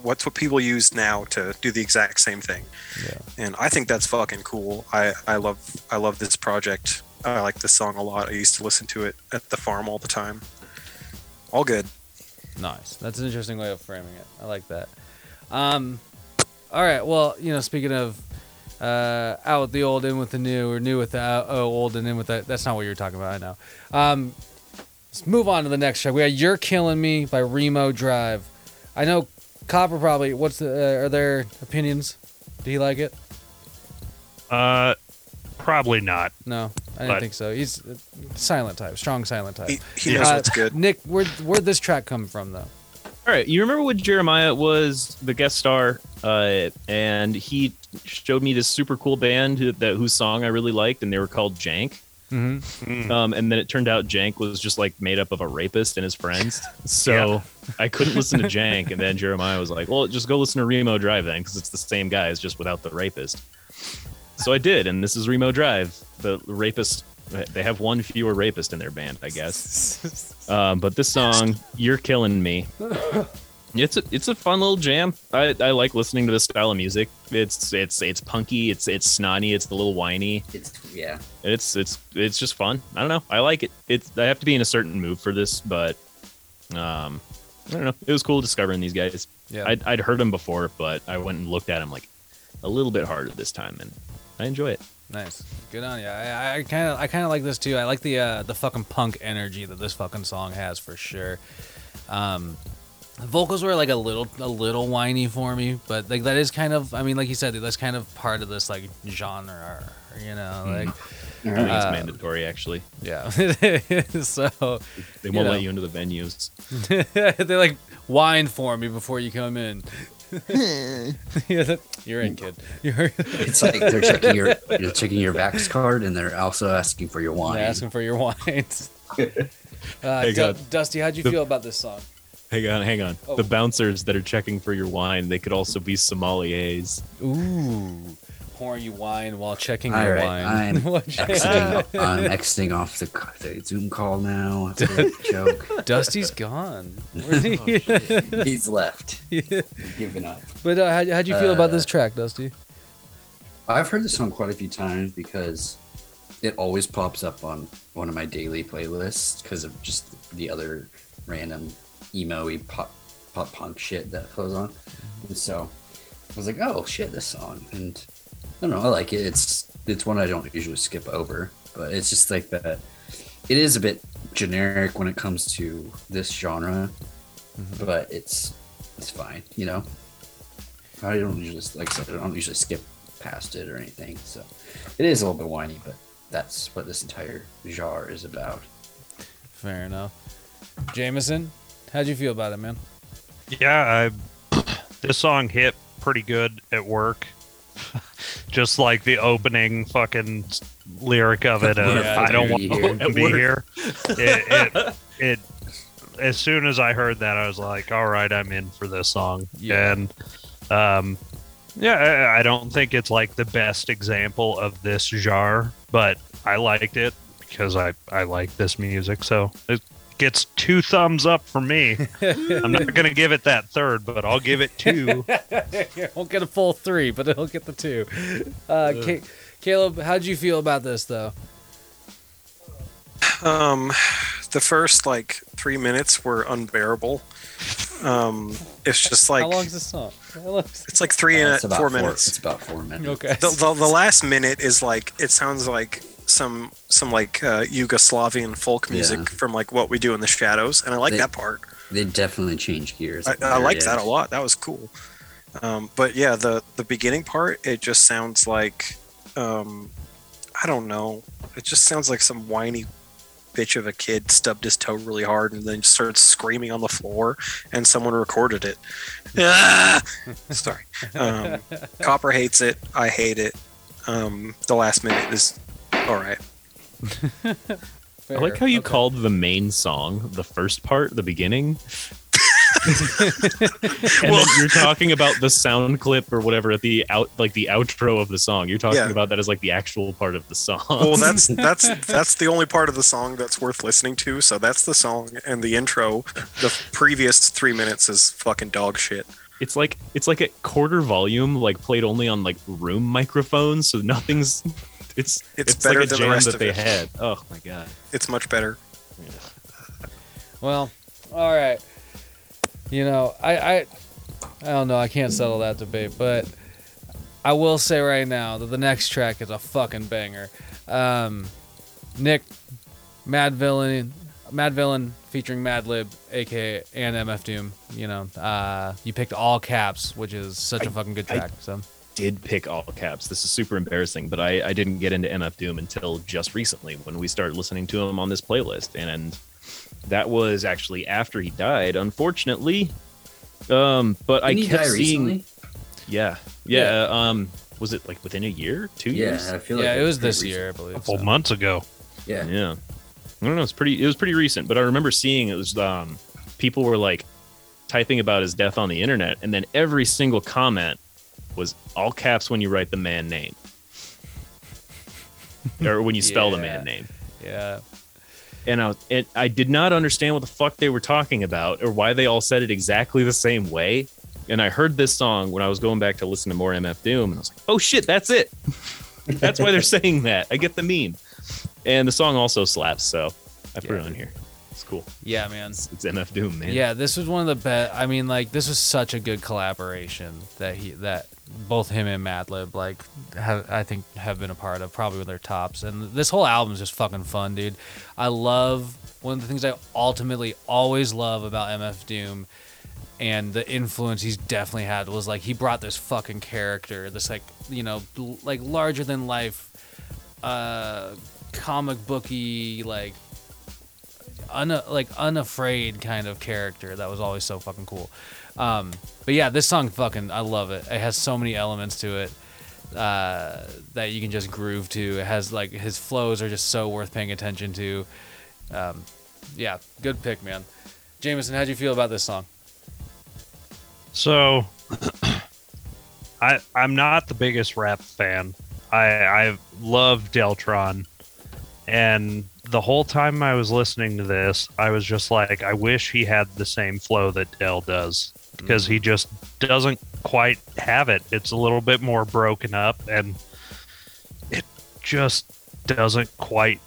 what's what people use now to do the exact same thing, and I think that's fucking cool. I love this project. I like this song a lot. I used to listen to it at the farm all the time. All good. Nice. That's an interesting way of framing it. I like that. All right. Well, speaking of out with the old, in with the new, or new with the old and in with the. That's not what you're talking about. I know. Let's move on to the next track. We got "You're Killing Me" by Remo Drive. I know Copper probably. What's are their opinions? Do you like it? Probably not. No, I didn't think so. He's a silent type, strong silent type. He knows what's good. Nick, where'd this track come from though? All right, you remember when Jeremiah was the guest star, and he showed me this super cool band whose song I really liked, and they were called Jank. Mm-hmm. And then it turned out Jank was just like made up of a rapist and his friends. So yeah. I couldn't listen to Jank. And then Jeremiah was like, well, just go listen to Remo Drive then, because it's the same guy, it's just without the rapist. So I did. And this is Remo Drive. The rapist, they have one fewer rapist in their band, I guess. But this song, You're Killing Me. It's a fun little jam. I like listening to this style of music. It's punky. It's snotty. It's a little whiny. It's just fun. I don't know. I like it. I have to be in a certain mood for this, but I don't know. It was cool discovering these guys. Yeah. I'd heard them before, but I went and looked at them like a little bit harder this time, and I enjoy it. Nice. Good on you. I kind of like this too. I like the fucking punk energy that this fucking song has for sure. The vocals were like a little whiny for me, but like that is kind of, I mean, like you said, that's kind of part of this like genre, you know, like I think it's mandatory actually. Yeah. So they won't let you into the venues. They like whine for me before you come in. You're in, kid. It's like they're checking your Vax card, and they're also asking for your wine. They're asking for your wines. Dusty, how'd you feel about this song? Hang on. Oh. The bouncers that are checking for your wine, they could also be sommeliers. Ooh. Pouring you wine while checking your wine. I'm exiting off the Zoom call now. That's a joke. Dusty's gone. He's left. Yeah. Giving up. But how'd you feel about this track, Dusty? I've heard this song quite a few times because it always pops up on one of my daily playlists because of just the other random emo-y pop punk shit that goes on. And so I was like, oh shit, this song, and I don't know, I like it. It's one I don't usually skip over, but it's just like that. It is a bit generic when it comes to this genre, mm-hmm. but it's fine, you know. I don't usually skip past it or anything, so it is a little bit whiny, but that's what this entire genre is about. Fair enough. Jameson, how'd you feel about it, man? Yeah, this song hit pretty good at work. Just like the opening fucking lyric of it, I don't want to be here. It as soon as I heard that, I was like, all right, I'm in for this song. Yeah. And yeah, I don't think it's like the best example of this genre, but I liked it because I like this music, so it's gets 2 thumbs up for me. I'm not gonna give it that third, but I'll give it 2. Won't get a full 3, but it'll get the 2. Caleb, how'd you feel about this though? The first like 3 minutes were unbearable. It's just like, how long is this song? It's like 3 and 4 minutes. It's about 4 minutes. Okay. The last minute is like, it sounds like some like Yugoslavian folk music from like What We Do in the Shadows, and I like that part. They definitely changed gears. I liked that a lot. That was cool. But yeah, the beginning part, it just sounds like I don't know. It just sounds like some whiny bitch of a kid stubbed his toe really hard and then started screaming on the floor, and someone recorded it. Sorry. Copper hates it. I hate it. The last minute is all right. I like how you called the main song, the first part, the beginning. Well, you're talking about the sound clip or whatever at the out, like the outro of the song. You're talking about that as like the actual part of the song. Well, that's the only part of the song that's worth listening to. So that's the song and the intro. The previous 3 minutes is fucking dog shit. It's like at quarter volume, like played only on like room microphones, so nothing's. It's better like a than jam the rest that of they it. Had. Oh my god, it's much better. Yeah. Well, all right. You know, I don't know. I can't settle that debate, but I will say right now that the next track is a fucking banger. Nick, Mad Villain featuring Madlib, aka and MF Doom. You know, you picked All Caps, which is such a fucking good track. So. Did pick All Caps. This is super embarrassing, but I didn't get into MF Doom until just recently when we started listening to him on this playlist, and that was actually after he died, unfortunately. But didn't I kept seeing recently? Yeah. Was it like within a year, 2 years? I feel like it was this year, I believe. A couple months ago. Yeah. Yeah. I don't know. It was pretty recent, but I remember seeing it was people were like typing about his death on the internet, and then every single comment was all caps when you write the man name. Or when you spell the man name. Yeah. And I did not understand what the fuck they were talking about or why they all said it exactly the same way. And I heard this song when I was going back to listen to more MF Doom, and I was like, oh shit, that's it. That's why they're saying that. I get the meme. And the song also slaps, so I put it on here. It's cool. Yeah, man. It's MF Doom, man. Yeah, this was one of the best. I mean, like, this was such a good collaboration that both him and Madlib, like, have been a part of, probably with their tops. And this whole album is just fucking fun, dude. One of the things I ultimately always love about MF Doom and the influence he's definitely had was, like, he brought this fucking character, this, like, you know, like, larger than life, comic booky, like, unafraid kind of character that was always so fucking cool. But yeah, this song fucking, I love it. It has so many elements to it that you can just groove to. It has, like, his flows are just so worth paying attention to. Yeah, good pick, man. Jameson, how'd you feel about this song? So, I'm not the biggest rap fan. I love Deltron, and the whole time I was listening to this, I was just like, I wish he had the same flow that Del does, because he just doesn't quite have it. It's a little bit more broken up, and it just doesn't quite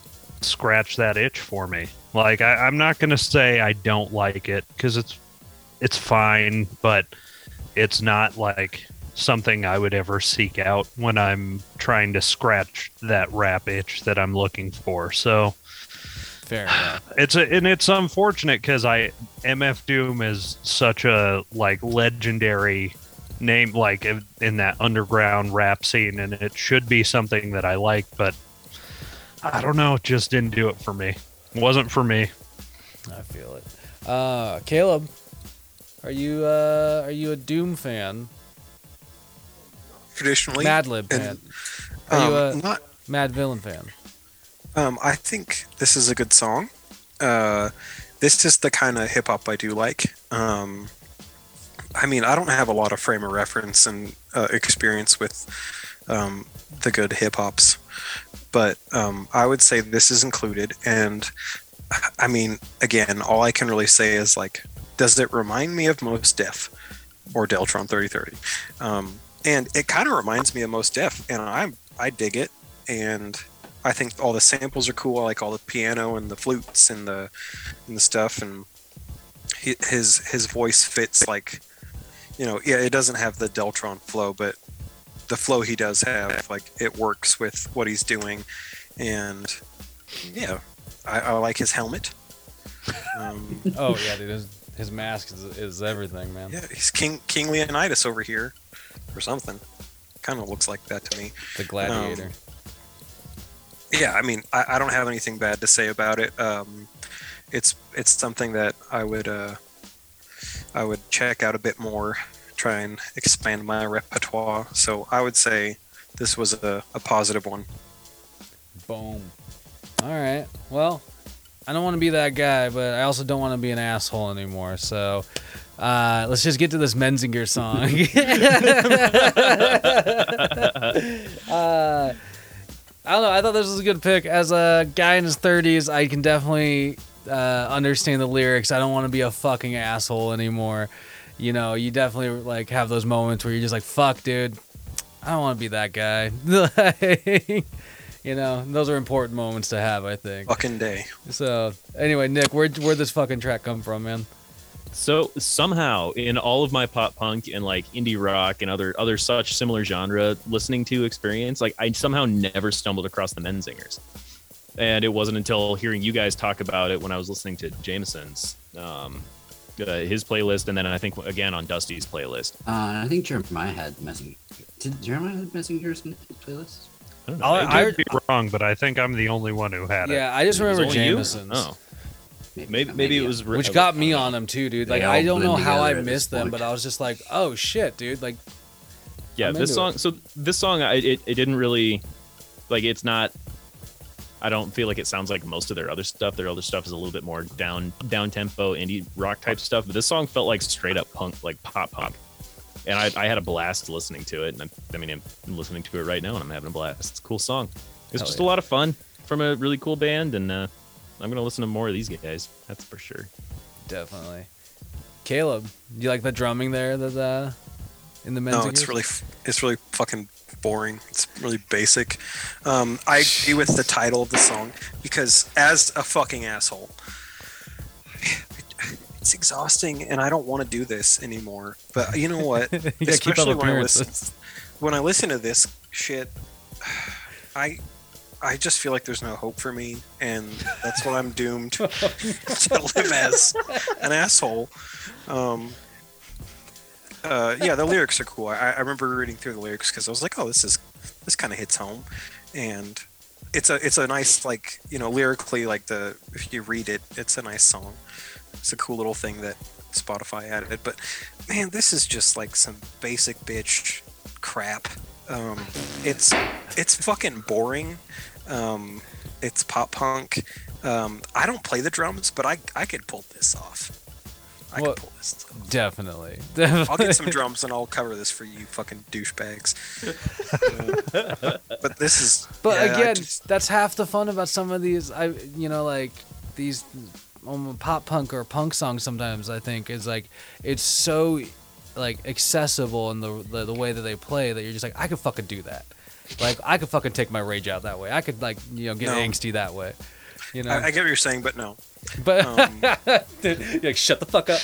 scratch that itch for me. Like, I'm not going to say I don't like it, because it's fine, but it's not like something I would ever seek out when I'm trying to scratch that rap itch that I'm looking for. So fair enough. It's unfortunate, because MF Doom is such a, like, legendary name, like, in that underground rap scene, and it should be something that I like, but I don't know, it just didn't do it for me. It wasn't for me. I feel it. Caleb, are you a Doom fan? Traditionally, Madlib fan. Are you not Mad Villain fan? I think this is a good song. This is the kind of hip hop I do like. I mean, I don't have a lot of frame of reference and experience with the good hip hops, but I would say this is included. And I mean, again, all I can really say is, like, does it remind me of Mos Def or Deltron 3030? And it kind of reminds me of Mos Def, and I dig it, and I think all the samples are cool. I like all the piano and the flutes and the stuff, and his voice fits, like, you know, yeah, it doesn't have the Deltron flow, but the flow he does have, like, it works with what he's doing, and yeah, I like his helmet. Oh yeah, dude, his mask is everything, man. Yeah, he's King Leonidas over here. Or something, kind of looks like that to me. The Gladiator. Yeah, I mean, I don't have anything bad to say about it. It's something that I would check out a bit more, try and expand my repertoire. So I would say this was a positive one. Boom. All right. Well, I don't want to be that guy, but I also don't want to be an asshole anymore. So. Let's just get to this Menzinger song. I don't know. I thought this was a good pick. As a guy in his 30s, I can definitely understand the lyrics. I don't want to be a fucking asshole anymore. You know, you definitely, like, have those moments where you're just like, fuck, dude, I don't want to be that guy. Like, you know, those are important moments to have, I think. Fucking day. So, anyway, Nick, where'd this fucking track come from, man? So somehow in all of my pop punk and, like, indie rock and other such similar genre listening to experience, like, I somehow never stumbled across the Menzingers. And it wasn't until hearing you guys talk about it when I was listening to Jameson's, his playlist. And then I think again on Dusty's playlist. I think Jeremiah had Menzingers. Did Jeremiah have Menzingers in his playlist? I don't know. I could be wrong, but I think I'm the only one who had it. Yeah, I just remember Jameson's. Oh. Maybe it was... Which got me on them, too, dude. Like, I don't know how I missed them, but I was just like, oh, shit, dude. Like, yeah, this song... So, this song, it didn't really... Like, it's not... I don't feel like it sounds like most of their other stuff. Their other stuff is a little bit more down tempo indie rock type stuff, but this song felt like straight up punk, like pop. And I had a blast listening to it. And I'm listening to it right now and I'm having a blast. It's a cool song. It's just a lot of fun from a really cool band. And I'm going to listen to more of these guys. That's for sure. Definitely. Caleb, do you like the drumming there? That in the men's? No, it's really fucking boring. It's really basic. I agree with the title of the song because as a fucking asshole, it's exhausting and I don't want to do this anymore. But you know what? Especially when I listen to this shit, I just feel like there's no hope for me, and that's what I'm doomed to live as an asshole. The lyrics are cool. I remember reading through the lyrics because I was like, oh, this kind of hits home, and it's a nice, like, you know, lyrically, like if you read it, it's a nice song. It's a cool little thing that Spotify added, but man, this is just like some basic bitch crap. It's fucking boring. It's pop punk. I don't play the drums, but I could pull this off. I could pull this off. Definitely. I'll get some drums and I'll cover this for you fucking douchebags. But this is. But yeah, again, that's half the fun about some of these. These pop punk or punk songs. Sometimes I think is like it's so. Like accessible in the way that they play that you're just like, I could fucking do that. Like I could fucking take my rage out that way. I could get angsty that way. You know, I get what you're saying, but no. But dude, you're like shut the fuck up.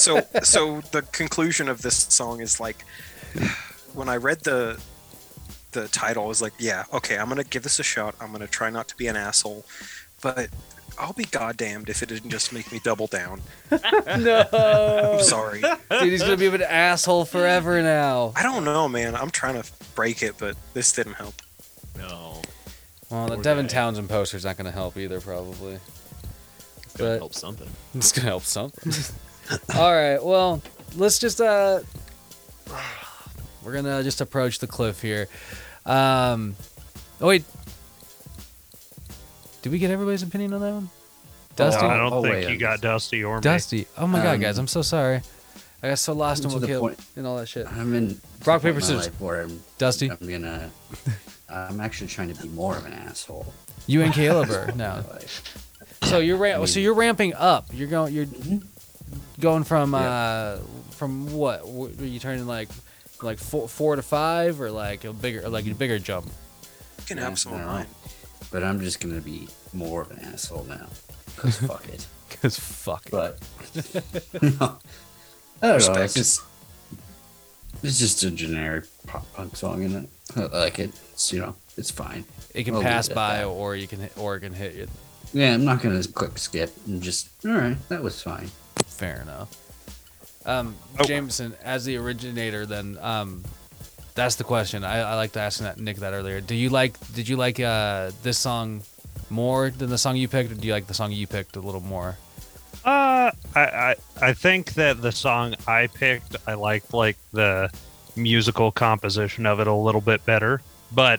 So the conclusion of this song is like, when I read the title, I was like, yeah, okay, I'm gonna give this a shot. I'm gonna try not to be an asshole, but I'll be goddamned if it didn't just make me double down. No. I'm sorry. Dude, he's going to be an asshole forever now. I don't know, man. I'm trying to break it, but this didn't help. No. Well, the Devin Townsend poster's not going to help either, probably. It's going to help something. All right. Well, let's just... we're going to just approach the cliff here. Wait. Did we get everybody's opinion on that one? Dusty? No, I don't think you got Dusty or me. Dusty. Oh, my God, guys. I'm so sorry. I got so lost in what Caleb and all that shit. I'm in rock, paper, scissors. Dusty? I'm actually trying to be more of an asshole. You and Caleb are now. So you're ramping up. You're going from from what? Were you turning like four to five or like a bigger jump? You can absolutely right. But I'm just going to be more of an asshole now. Because fuck it. But, no. I don't know. It's just a generic pop punk song, isn't it? I like it. It's, it's fine. It can pass by or it can hit you. Yeah, I'm not going to click skip and just, all right, that was fine. Fair enough. Jameson, as the originator, then... that's the question. I liked asking Nick that earlier. Did you like this song more than the song you picked, or do you like the song you picked a little more? I think that the song I picked, I liked like the musical composition of it a little bit better, but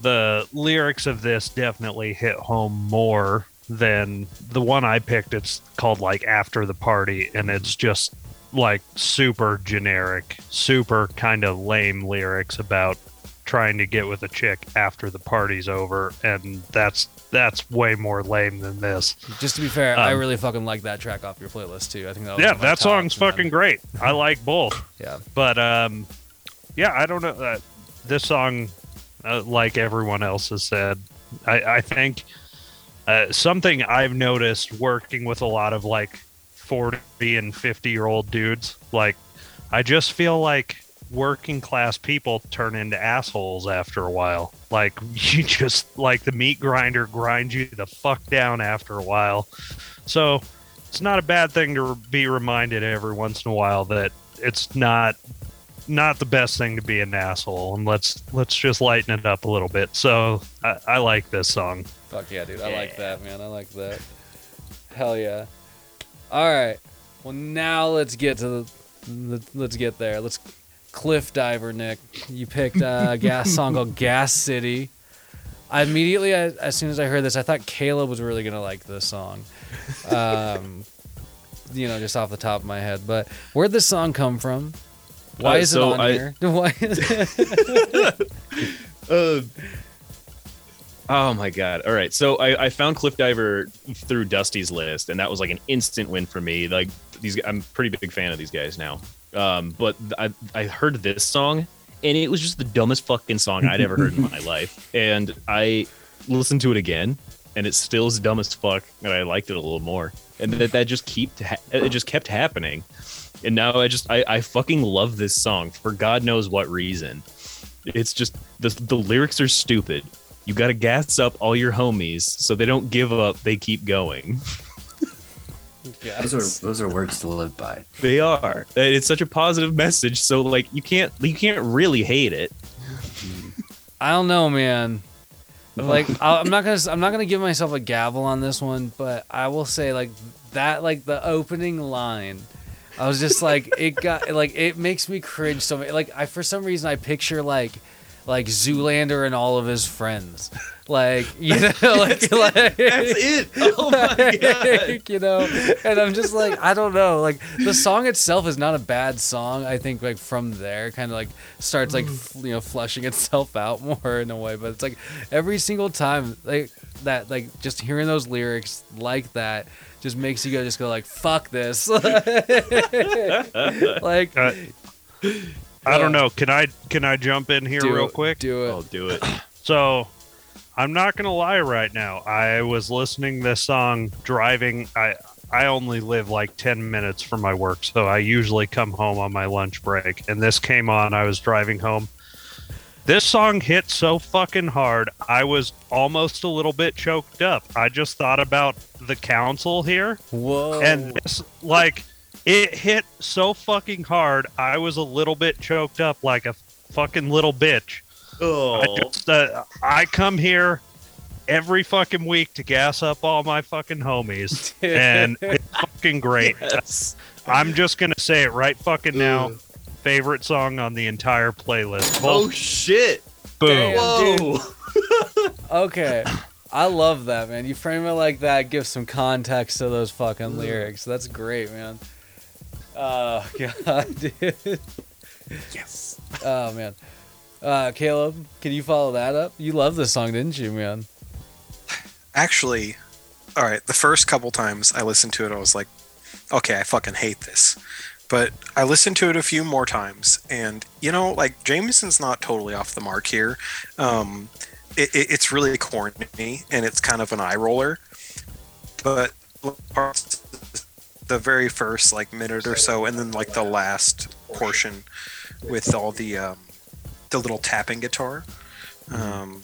the lyrics of this definitely hit home more than the one I picked. It's called like After the Party, and it's just like super generic, super kind of lame lyrics about trying to get with a chick after the party's over, and that's way more lame than this. Just to be fair, I really fucking like that track off your playlist too. I think that was that song's fucking great. I like both. Yeah, but I don't know. This song, like everyone else has said, I think something I've noticed working with a lot of like 40 and 50-year-old dudes, like I just feel like working class people turn into assholes after a while. Like you just like the meat grinder grinds you the fuck down after a while. So it's not a bad thing to be reminded every once in a while that it's not the best thing to be an asshole, and let's just lighten it up a little bit. So I like this song. Fuck yeah, dude. I like that, man. I like that. Hell yeah. All right, well now let's get to let's get there. Let's Cliff Diver, Nick. You picked a gas song called Gas City. I immediately, as soon as I heard this, I thought Caleb was really going to like this song. You know, just off the top of my head. But where'd this song come from? Why is it on here? Why is it? Oh my God. All right. So I found Cliff Diver through Dusty's list, and that was like an instant win for me. Like these, I'm a pretty big fan of these guys now. But I heard this song, and it was just the dumbest fucking song I'd ever heard in my life. And I listened to it again, and it still is dumb as fuck, and I liked it a little more. And that just kept happening. And now I fucking love this song for God knows what reason. It's just the lyrics are stupid. You got to gas up all your homies so they don't give up. They keep going. Yes. Those are words to live by. They are. It's such a positive message. So like you can't really hate it. I don't know, man. Like I'm not gonna give myself a gavel on this one, but I will say like that, like the opening line. I was just like, it makes me cringe so much. Like I, for some reason, I picture like Zoolander and all of his friends. Like, you know, that's it. Oh my God. Like, you know, and I'm just like, I don't know. Like the song itself is not a bad song. I think like from there kind of like starts like, you know, flushing itself out more in a way, but it's like every single time like that, like just hearing those lyrics like that, just makes you go like, fuck this. Like, I don't know. Can I jump in here real quick? Do it. I'll do it. So I'm not going to lie right now. I was listening to this song driving. I only live like 10 minutes from my work, so I usually come home on my lunch break. And this came on. I was driving home. This song hit so fucking hard, I was almost a little bit choked up. I just thought about the council here. Whoa. And this, like, it hit so fucking hard, I was a little bit choked up like a fucking little bitch. Oh. I come here every fucking week to gas up all my fucking homies, and it's fucking great. Yes. I'm just going to say it right fucking now. Ooh. Favorite song on the entire playlist. Oh shit. Boom. Damn, whoa. Okay. I love that, man. You frame it like that, give some context to those fucking lyrics. That's great, man. Oh God, dude. Yes. Oh man. Caleb, can you follow that up? You love this song, didn't you, man? Actually, all right, the first couple times I listened to it, I was like, okay, I fucking hate this. But I listened to it a few more times, and, you know, like, Jameson's not totally off the mark here. It's really corny, and it's kind of an eye roller. But the very first, like, minute or so, and then, like, the last portion with all the little tapping guitar. And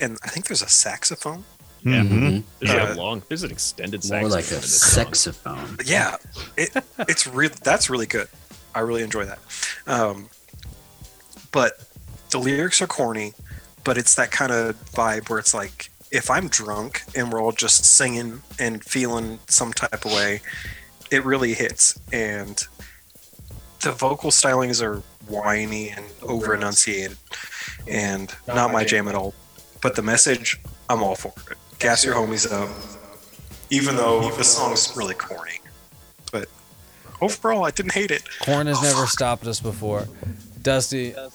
I think there's a saxophone. Yeah, there's an extended saxophone. More like a saxophone. Yeah, it's really, that's really good. I really enjoy that. But the lyrics are corny, but it's that kind of vibe where it's like, if I'm drunk and we're all just singing and feeling some type of way, it really hits. And the vocal stylings are whiny and over enunciated, and not my jam at all. But the message, I'm all for it. Gas your homies up, even though the song's really corny. But overall, I didn't hate it. Corn has never stopped us before. Dusty, well,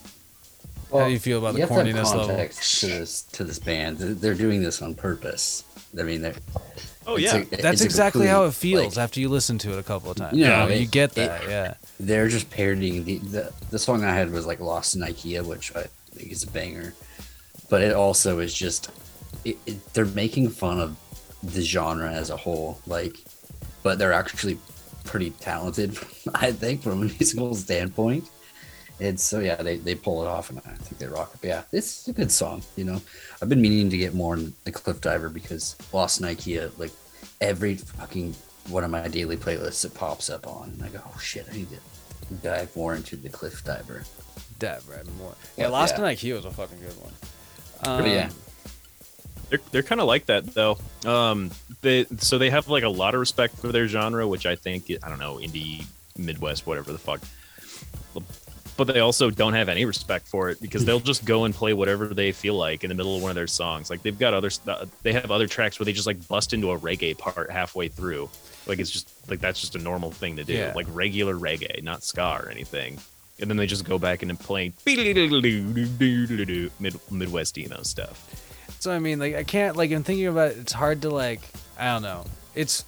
how do you feel about the corniness level? To this band, they're doing this on purpose. I mean, that's exactly how it feels like, after you listen to it a couple of times. You know, yeah, I mean, you get that. Yeah, they're just parodying the song I had was like "Lost in IKEA," which I think is a banger, but it also is just they're making fun of the genre as a whole. Like, but they're actually pretty talented, I think, from a musical standpoint. And so, yeah, they pull it off, and I think they rock it. But yeah, it's a good song, you know. I've been meaning to get more in the Cliff Diver because Lost in IKEA, like, every fucking one of my daily playlists it pops up on. And I go, oh, shit, I need to dive more into the Cliff Diver. Yeah, Lost in IKEA was a fucking good one. But yeah. They're kind of like that, though. They have, like, a lot of respect for their genre, which I think, I don't know, indie, Midwest, whatever the fuck. but they also don't have any respect for it because they'll just go and play whatever they feel like in the middle of one of their songs. Like they've got other they have other tracks where they just like bust into a reggae part halfway through. Like it's just like that's just a normal thing to do. Yeah. Like regular reggae, not ska or anything. And then they just go back into playing Midwestino stuff. So I mean, like I can't like I'm thinking about it, it's hard to like I don't know. It's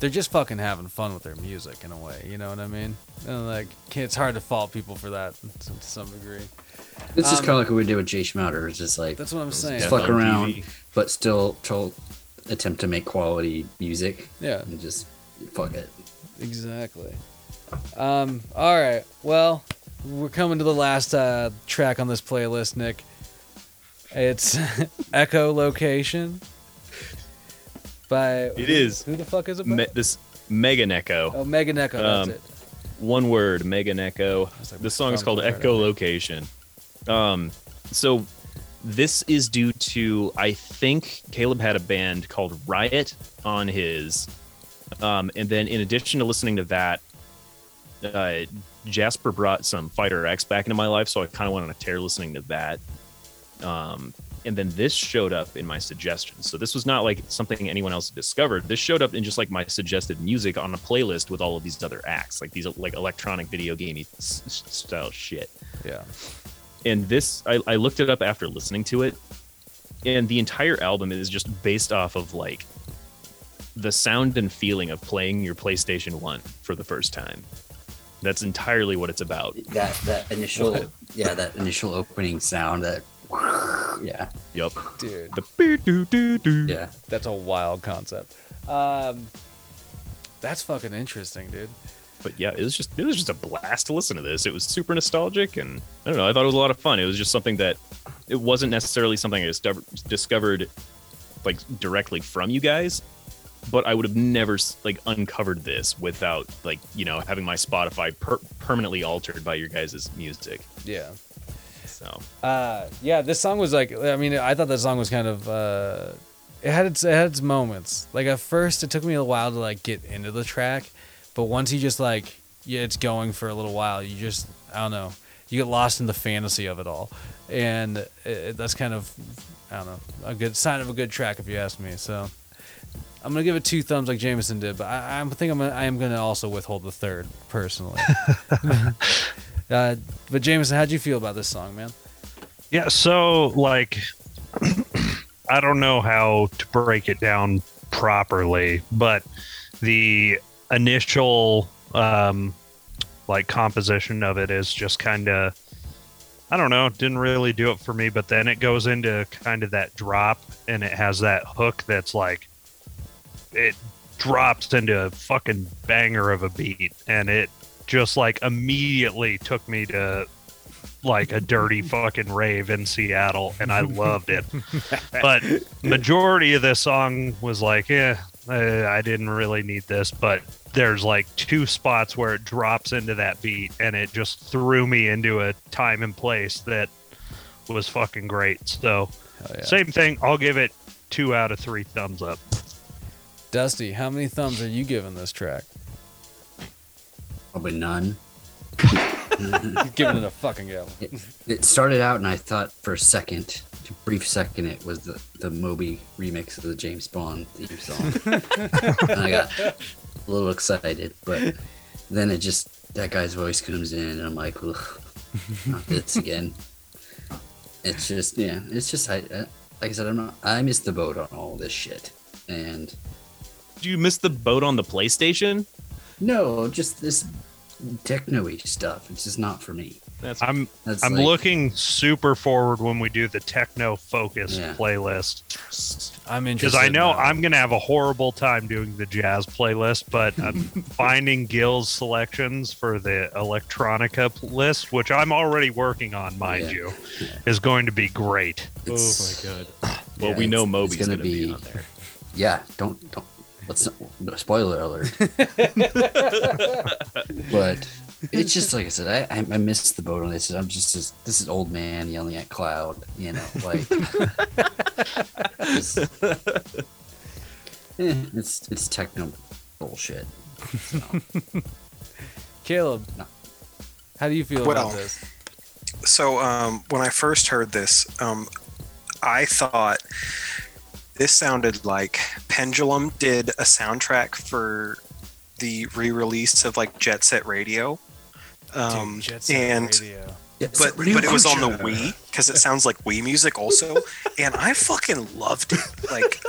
they're just fucking having fun with their music in a way, you know what I mean? And like it's hard to fault people for that to some degree. This is kind of like what we did with Jay Schmouter. It's just like that's what I'm saying. Fuck around, but still attempt to make quality music. Yeah, and just fuck it. Exactly. All right. Well, we're coming to the last track on this playlist, Nick. It's Echolocation. By it is. Who the fuck is it? This Mega Echo. Oh, Mega Echo. That's it. One word, Mega Echo. Like, this song is called Echolocation. So this is due to I think Caleb had a band called Riot on his, and then in addition to listening to that. Jasper brought some Fighter X back into my life, so I kind of went on a tear listening to that. And then this showed up in my suggestions. So this was not like something anyone else discovered. This showed up in just like my suggested music on a playlist with all of these other acts, like these like electronic video gamey style shit. Yeah. And this, I looked it up after listening to it, and the entire album is just based off of like the sound and feeling of playing your PlayStation 1 for the first time. That's entirely what it's about. That initial, yeah, that initial opening sound. That, yeah. Yep. Dude. Yeah. That's a wild concept. That's fucking interesting, dude. But yeah, it was just a blast to listen to this. It was super nostalgic, and I don't know. I thought it was a lot of fun. It was just something that it wasn't necessarily something I discovered like directly from you guys. But I would have never like uncovered this without like, you know, having my Spotify permanently altered by your guys' music. Yeah. So. Yeah, this song was like, I mean, I thought that song was kind of, it had its moments. Like at first it took me a while to like get into the track, but once you just like, yeah, it's going for a little while, you just, I don't know, you get lost in the fantasy of it all. And that's kind of, I don't know, a good sign of a good track if you ask me, so. I'm gonna give it 2 thumbs like Jameson did, but I am gonna also withhold the third personally. But Jameson, how'd you feel about this song, man? Yeah, so like, I don't know how to break it down properly, but the initial like composition of it is just kind of, I don't know, didn't really do it for me. But then it goes into kind of that drop, and it has that hook that's like. It drops into a fucking banger of a beat, and it just like immediately took me to like a dirty fucking rave in Seattle, and I loved it. But majority of this song was like, yeah, I didn't really need this, but there's like 2 spots where it drops into that beat, and it just threw me into a time and place that was fucking great. So yeah. Same thing, I'll give it 2 out of 3 thumbs up. Dusty, how many thumbs are you giving this track? Probably none. Giving it a fucking go. It started out, and I thought for a brief second, it was the Moby remix of the James Bond theme song. And I got a little excited, but then it just, that guy's voice comes in, and I'm like, ugh, not this again. It's just, yeah, it's just, like I said, I missed the boat on all this shit, and... You missed the boat on the PlayStation? No, just this techno-y stuff. It's just not for me. I'm like, looking super forward when we do the techno-focused playlist. I'm interested. Because I know I'm going to have a horrible time doing the jazz playlist, but I'm finding Gil's selections for the electronica list, which I'm already working on, mind you, is going to be great. It's, oh, my God. Well, yeah, we know Moby's going to be on there. Yeah, don't. Let's not, spoiler alert. But it's just like I said, I missed the boat on this. I'm just this is old man yelling at cloud, you know, like it's techno bullshit. So. Caleb, no. How do you feel about this? So when I first heard this, I thought this sounded like Pendulum did a soundtrack for the re-release of like Jet Set Radio. Dude, Jet Set Radio. But it was on the Wii, because it sounds like Wii music also, and I fucking loved it. Like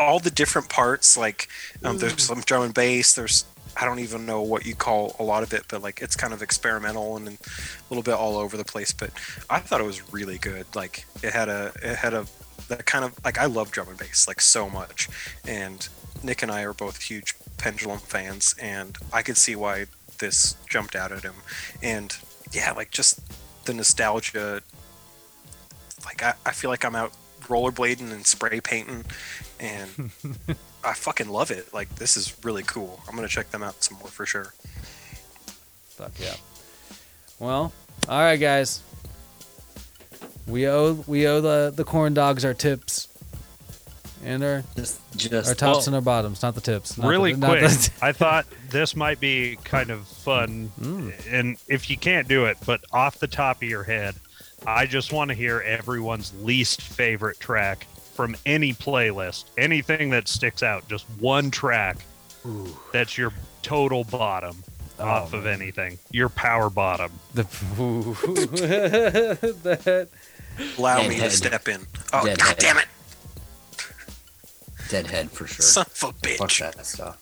all the different parts, like there's some drum and bass. There's, I don't even know what you call a lot of it, but like it's kind of experimental and a little bit all over the place. But I thought it was really good. Like it had a that kind of, like, I love drum and bass like so much, and Nick and I are both huge Pendulum fans, and I could see why this jumped out at him. And yeah, like just the nostalgia, like I feel like I'm out rollerblading and spray painting, and I fucking love it. Like this is really cool. I'm gonna check them out some more for sure. Fuck yeah. Well, all right guys, we owe the corn dogs our tips and our our tops and our bottoms, not the tips. Not really the, quick, I thought this might be kind of fun, and if you can't do it, but off the top of your head, I just want to hear everyone's least favorite track from any playlist, anything that sticks out, just one track. Ooh. That's your total bottom off of anything, your power bottom. That allow Deadhead. Me to step in. Oh, Deadhead. God damn it. Deadhead for sure. Son of a bitch. Fuck that stuff.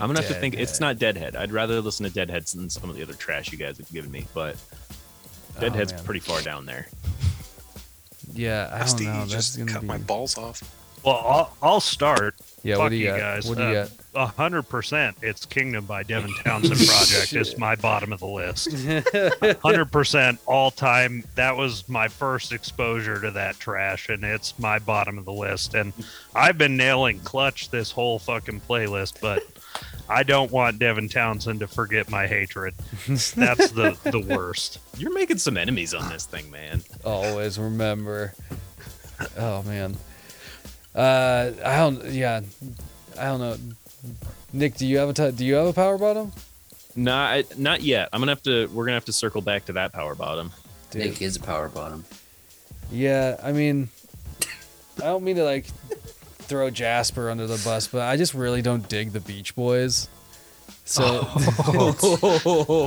I'm gonna have to think. It's not Deadhead. I'd rather listen to Deadhead than some of the other trash you guys have given me, but Deadhead's pretty far down there. Yeah, I don't know. That's just cut my balls off. Well, I'll start. Yeah, fuck what do you guys? What do you got? 100%, it's Kingdom by Devin Townsend Project. It's my bottom of the list. 100% all time. That was my first exposure to that trash, and it's my bottom of the list. And I've been nailing Clutch this whole fucking playlist, but I don't want Devin Townsend to forget my hatred. That's the worst. You're making some enemies on this thing, man. Always remember. Oh, man. I don't know. Nick, do you have a power bottom? Nah, not yet. We're gonna have to circle back to that power bottom. Dude. Nick is a power bottom. Yeah, I mean, I don't mean to like throw Jasper under the bus, but I just really don't dig the Beach Boys. So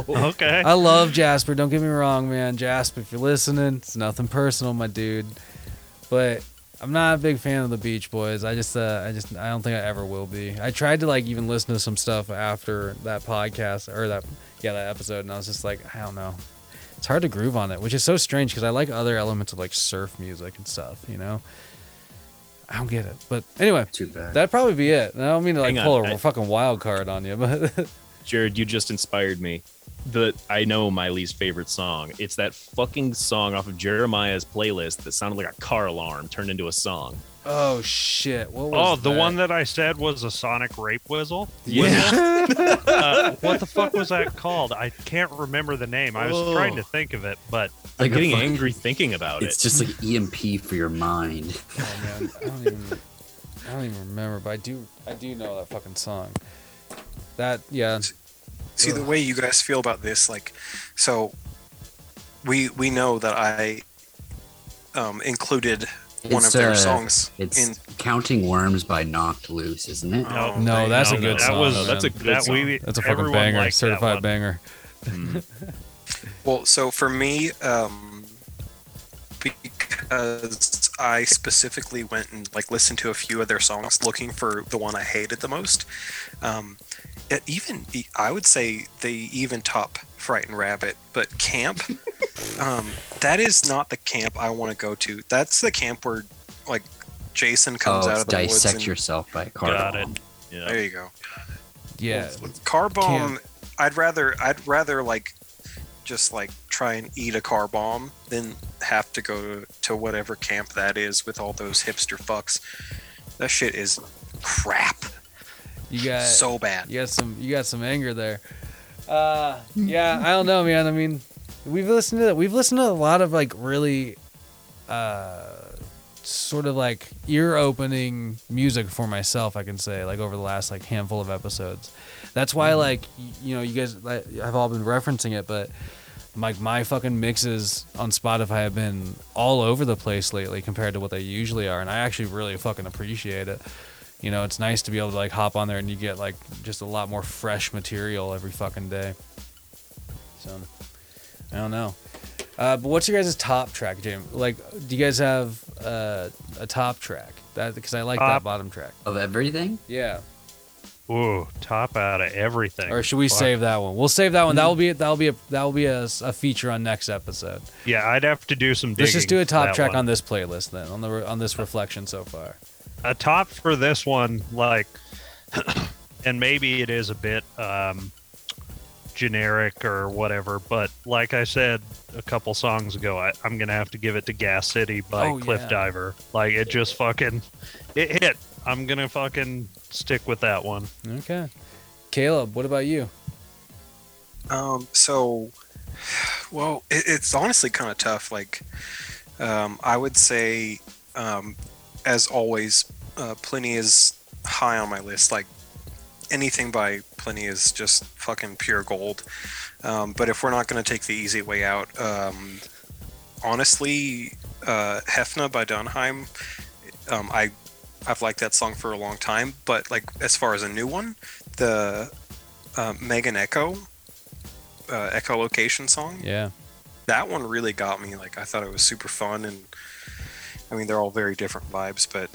okay. I love Jasper. Don't get me wrong, man. Jasper, if you're listening, it's nothing personal, my dude. But I'm not a big fan of the Beach Boys. I don't think I ever will be. I tried to like even listen to some stuff after that podcast or that episode, and I was just like, I don't know. It's hard to groove on it, which is so strange because I like other elements of like surf music and stuff, you know. I don't get it, but anyway, too bad. That'd probably be it. And I don't mean to like pull a fucking wild card on you, but Jared, you just inspired me. I know my least favorite song. It's that fucking song off of Jeremiah's playlist that sounded like a car alarm turned into a song. Oh shit! What was that? The one that I said was a sonic rape whistle. Yeah. What the fuck was that called? I can't remember the name. I was trying to think of it, but like I'm getting angry thinking about it. It's just like EMP for your mind. Oh man, I don't even remember, but I do know that fucking song. That yeah. See, the way you guys feel about this, like, so we know that I included one of their songs. It's Counting Worms by Knocked Loose, isn't it? Oh, no, that's a good song. That's a good song. That's a fucking banger, certified banger. Well, so for me, because I specifically went and like listened to a few of their songs looking for the one I hated the most, I would say they even top Frightened Rabbit, but camp, that is not the camp I want to go to. That's the camp where like Jason comes out of the woods. Dissect yourself by car bomb. Yeah. There you go. Yeah, car bomb. I'd rather like just like try and eat a car bomb than have to go to whatever camp that is with all those hipster fucks. That shit is crap. You got so bad. You got some anger there. Yeah, I don't know, man. I mean, we've listened to a lot of like really sort of like ear-opening music for myself, I can say, like over the last like handful of episodes. That's why, like, you know, you guys, like, I've all been referencing it, but like my fucking mixes on Spotify have been all over the place lately compared to what they usually are, and I actually really fucking appreciate it. You know, it's nice to be able to like hop on there and you get like just a lot more fresh material every fucking day. So I don't know. But what's your guys' top track, James? Like, do you guys have a top track? That, because I like top that bottom track. Of everything? Yeah. Ooh, top out of everything. Or should we save that one? We'll save that one. That will be a feature on next episode. Yeah, I'd have to do some digging. Let's just do a top track on this playlist then, on this reflection so far. A top for this one, like, and maybe it is a bit generic or whatever, but like I said a couple songs ago, I'm gonna have to give it to Gas City by Cliff Diver. Like, it just fucking hit. I'm gonna fucking stick with that one. Okay, Caleb, what about you? So, it's honestly kind of tough. Like, I would say, as always, Plini is high on my list. Like, anything by Plini is just fucking pure gold. But if we're not going to take the easy way out, honestly, Hefna by Danheim, I've liked that song for a long time, but like as far as a new one, the Mega Echo echolocation song, yeah, that one really got me. Like, I thought it was super fun, and I mean, they're all very different vibes, but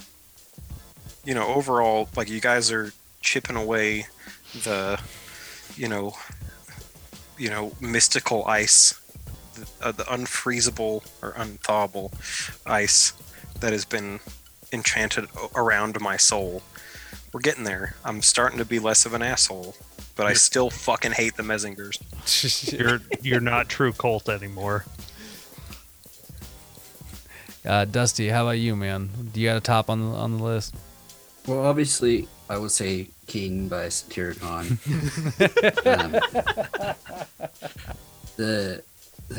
you know, overall, like, you guys are chipping away the, you know, mystical ice, the unfreezable or unthawable ice that has been enchanted around my soul. We're getting there. I'm starting to be less of an asshole, but I still fucking hate the Messengers. You're not true cult anymore. Dusty, how about you, man? Do you got a top on the list? Well, obviously, I would say King by Satyricon. The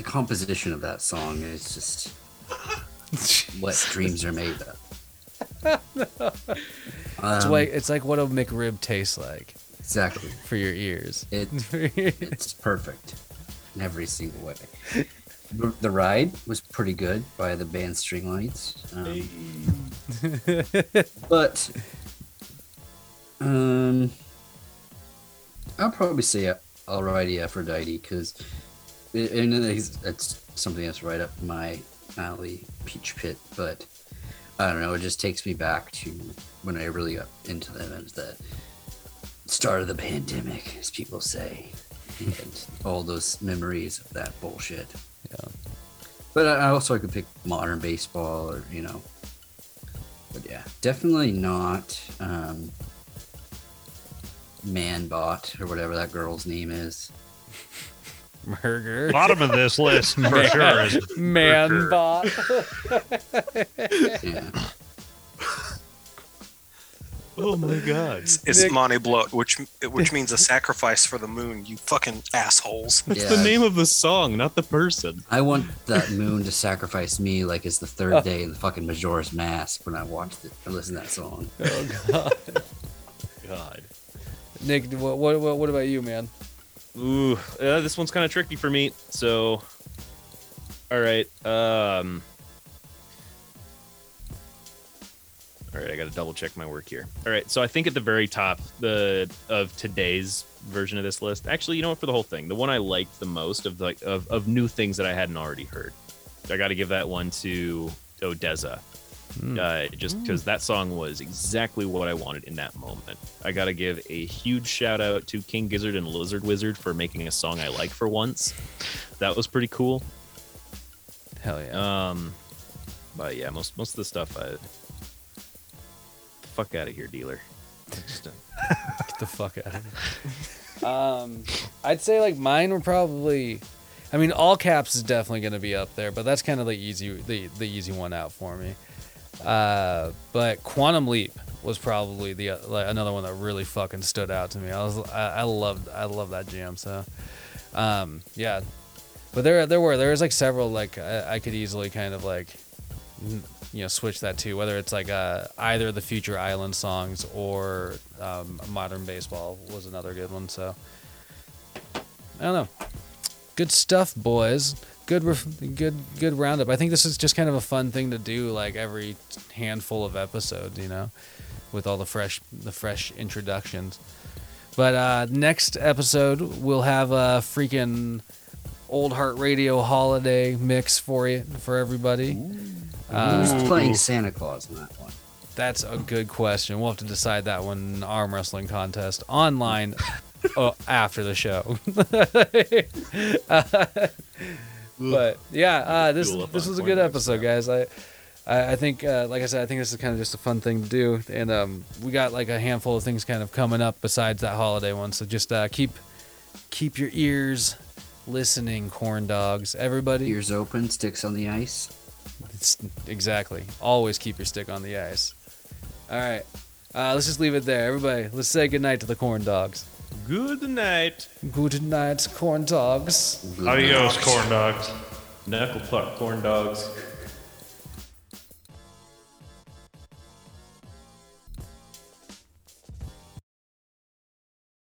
composition of that song is just what dreams are made of. No. It's like what a McRib tastes like. Exactly. For your ears. It's perfect in every single way. The Ride was pretty good by the band Stringlights, but I'll probably say Alrighty Aphrodite, because it's something that's right up my alley, Peach Pit. But I don't know, it just takes me back to when I really got into them at the start of the pandemic, as people say, and all those memories of that bullshit. Yeah, but I also could pick modern baseball, or you know, but yeah, definitely not Manbot or whatever that girl's name is. Myrkur. Bottom of this list for sure is Manbot. Yeah. Oh my God! It's Monty Bloat, which means a sacrifice for the moon. You fucking assholes! It's the name of the song, not the person. I want that moon to sacrifice me, like it's the third day in the fucking Majora's Mask when I watched it or listened to that song. Oh God! God. Nick, what about you, man? Ooh, this one's kind of tricky for me. So, all right. All right, I got to double check my work here. All right, so I think at the very top of today's version of this list, actually, you know what, for the whole thing, the one I liked the most of new things that I hadn't already heard, I got to give that one to Odesza, just because that song was exactly what I wanted in that moment. I got to give a huge shout out to King Gizzard and Lizard Wizard for making a song I like for once. That was pretty cool. Hell yeah. But yeah, most of the stuff I. Fuck out of here, dealer. Get the fuck out of here. I'd say like mine were probably, I mean, All Caps is definitely gonna be up there, but that's kind of the easy one out for me. But Quantum Leap was probably another one that really fucking stood out to me. I love that jam. So yeah, but there was like several like I could easily kind of like you know, switch that to, whether it's like either the Future Island songs or Modern Baseball was another good one. So I don't know. Good stuff, boys. Good roundup. I think this is just kind of a fun thing to do, like every handful of episodes, you know, with all the fresh introductions. But next episode we'll have a freaking Old Heart Radio holiday mix for everybody. Who's playing Santa Claus in that one? That's a good question. We'll have to decide that one in an arm wrestling contest online. Oh, after the show. But yeah, this was a good episode, guys. I think, like I said, I think this is kind of just a fun thing to do, and we got like a handful of things kind of coming up besides that holiday one. So just keep your ears listening, corn dogs. Everybody, ears open, sticks on the ice. It's exactly. Always keep your stick on the ice. All right, let's just leave it there, everybody. Let's say goodnight to the corn dogs. Good night. Good night, corn dogs. Adios, corn dogs. Knuckle puck, corn dogs.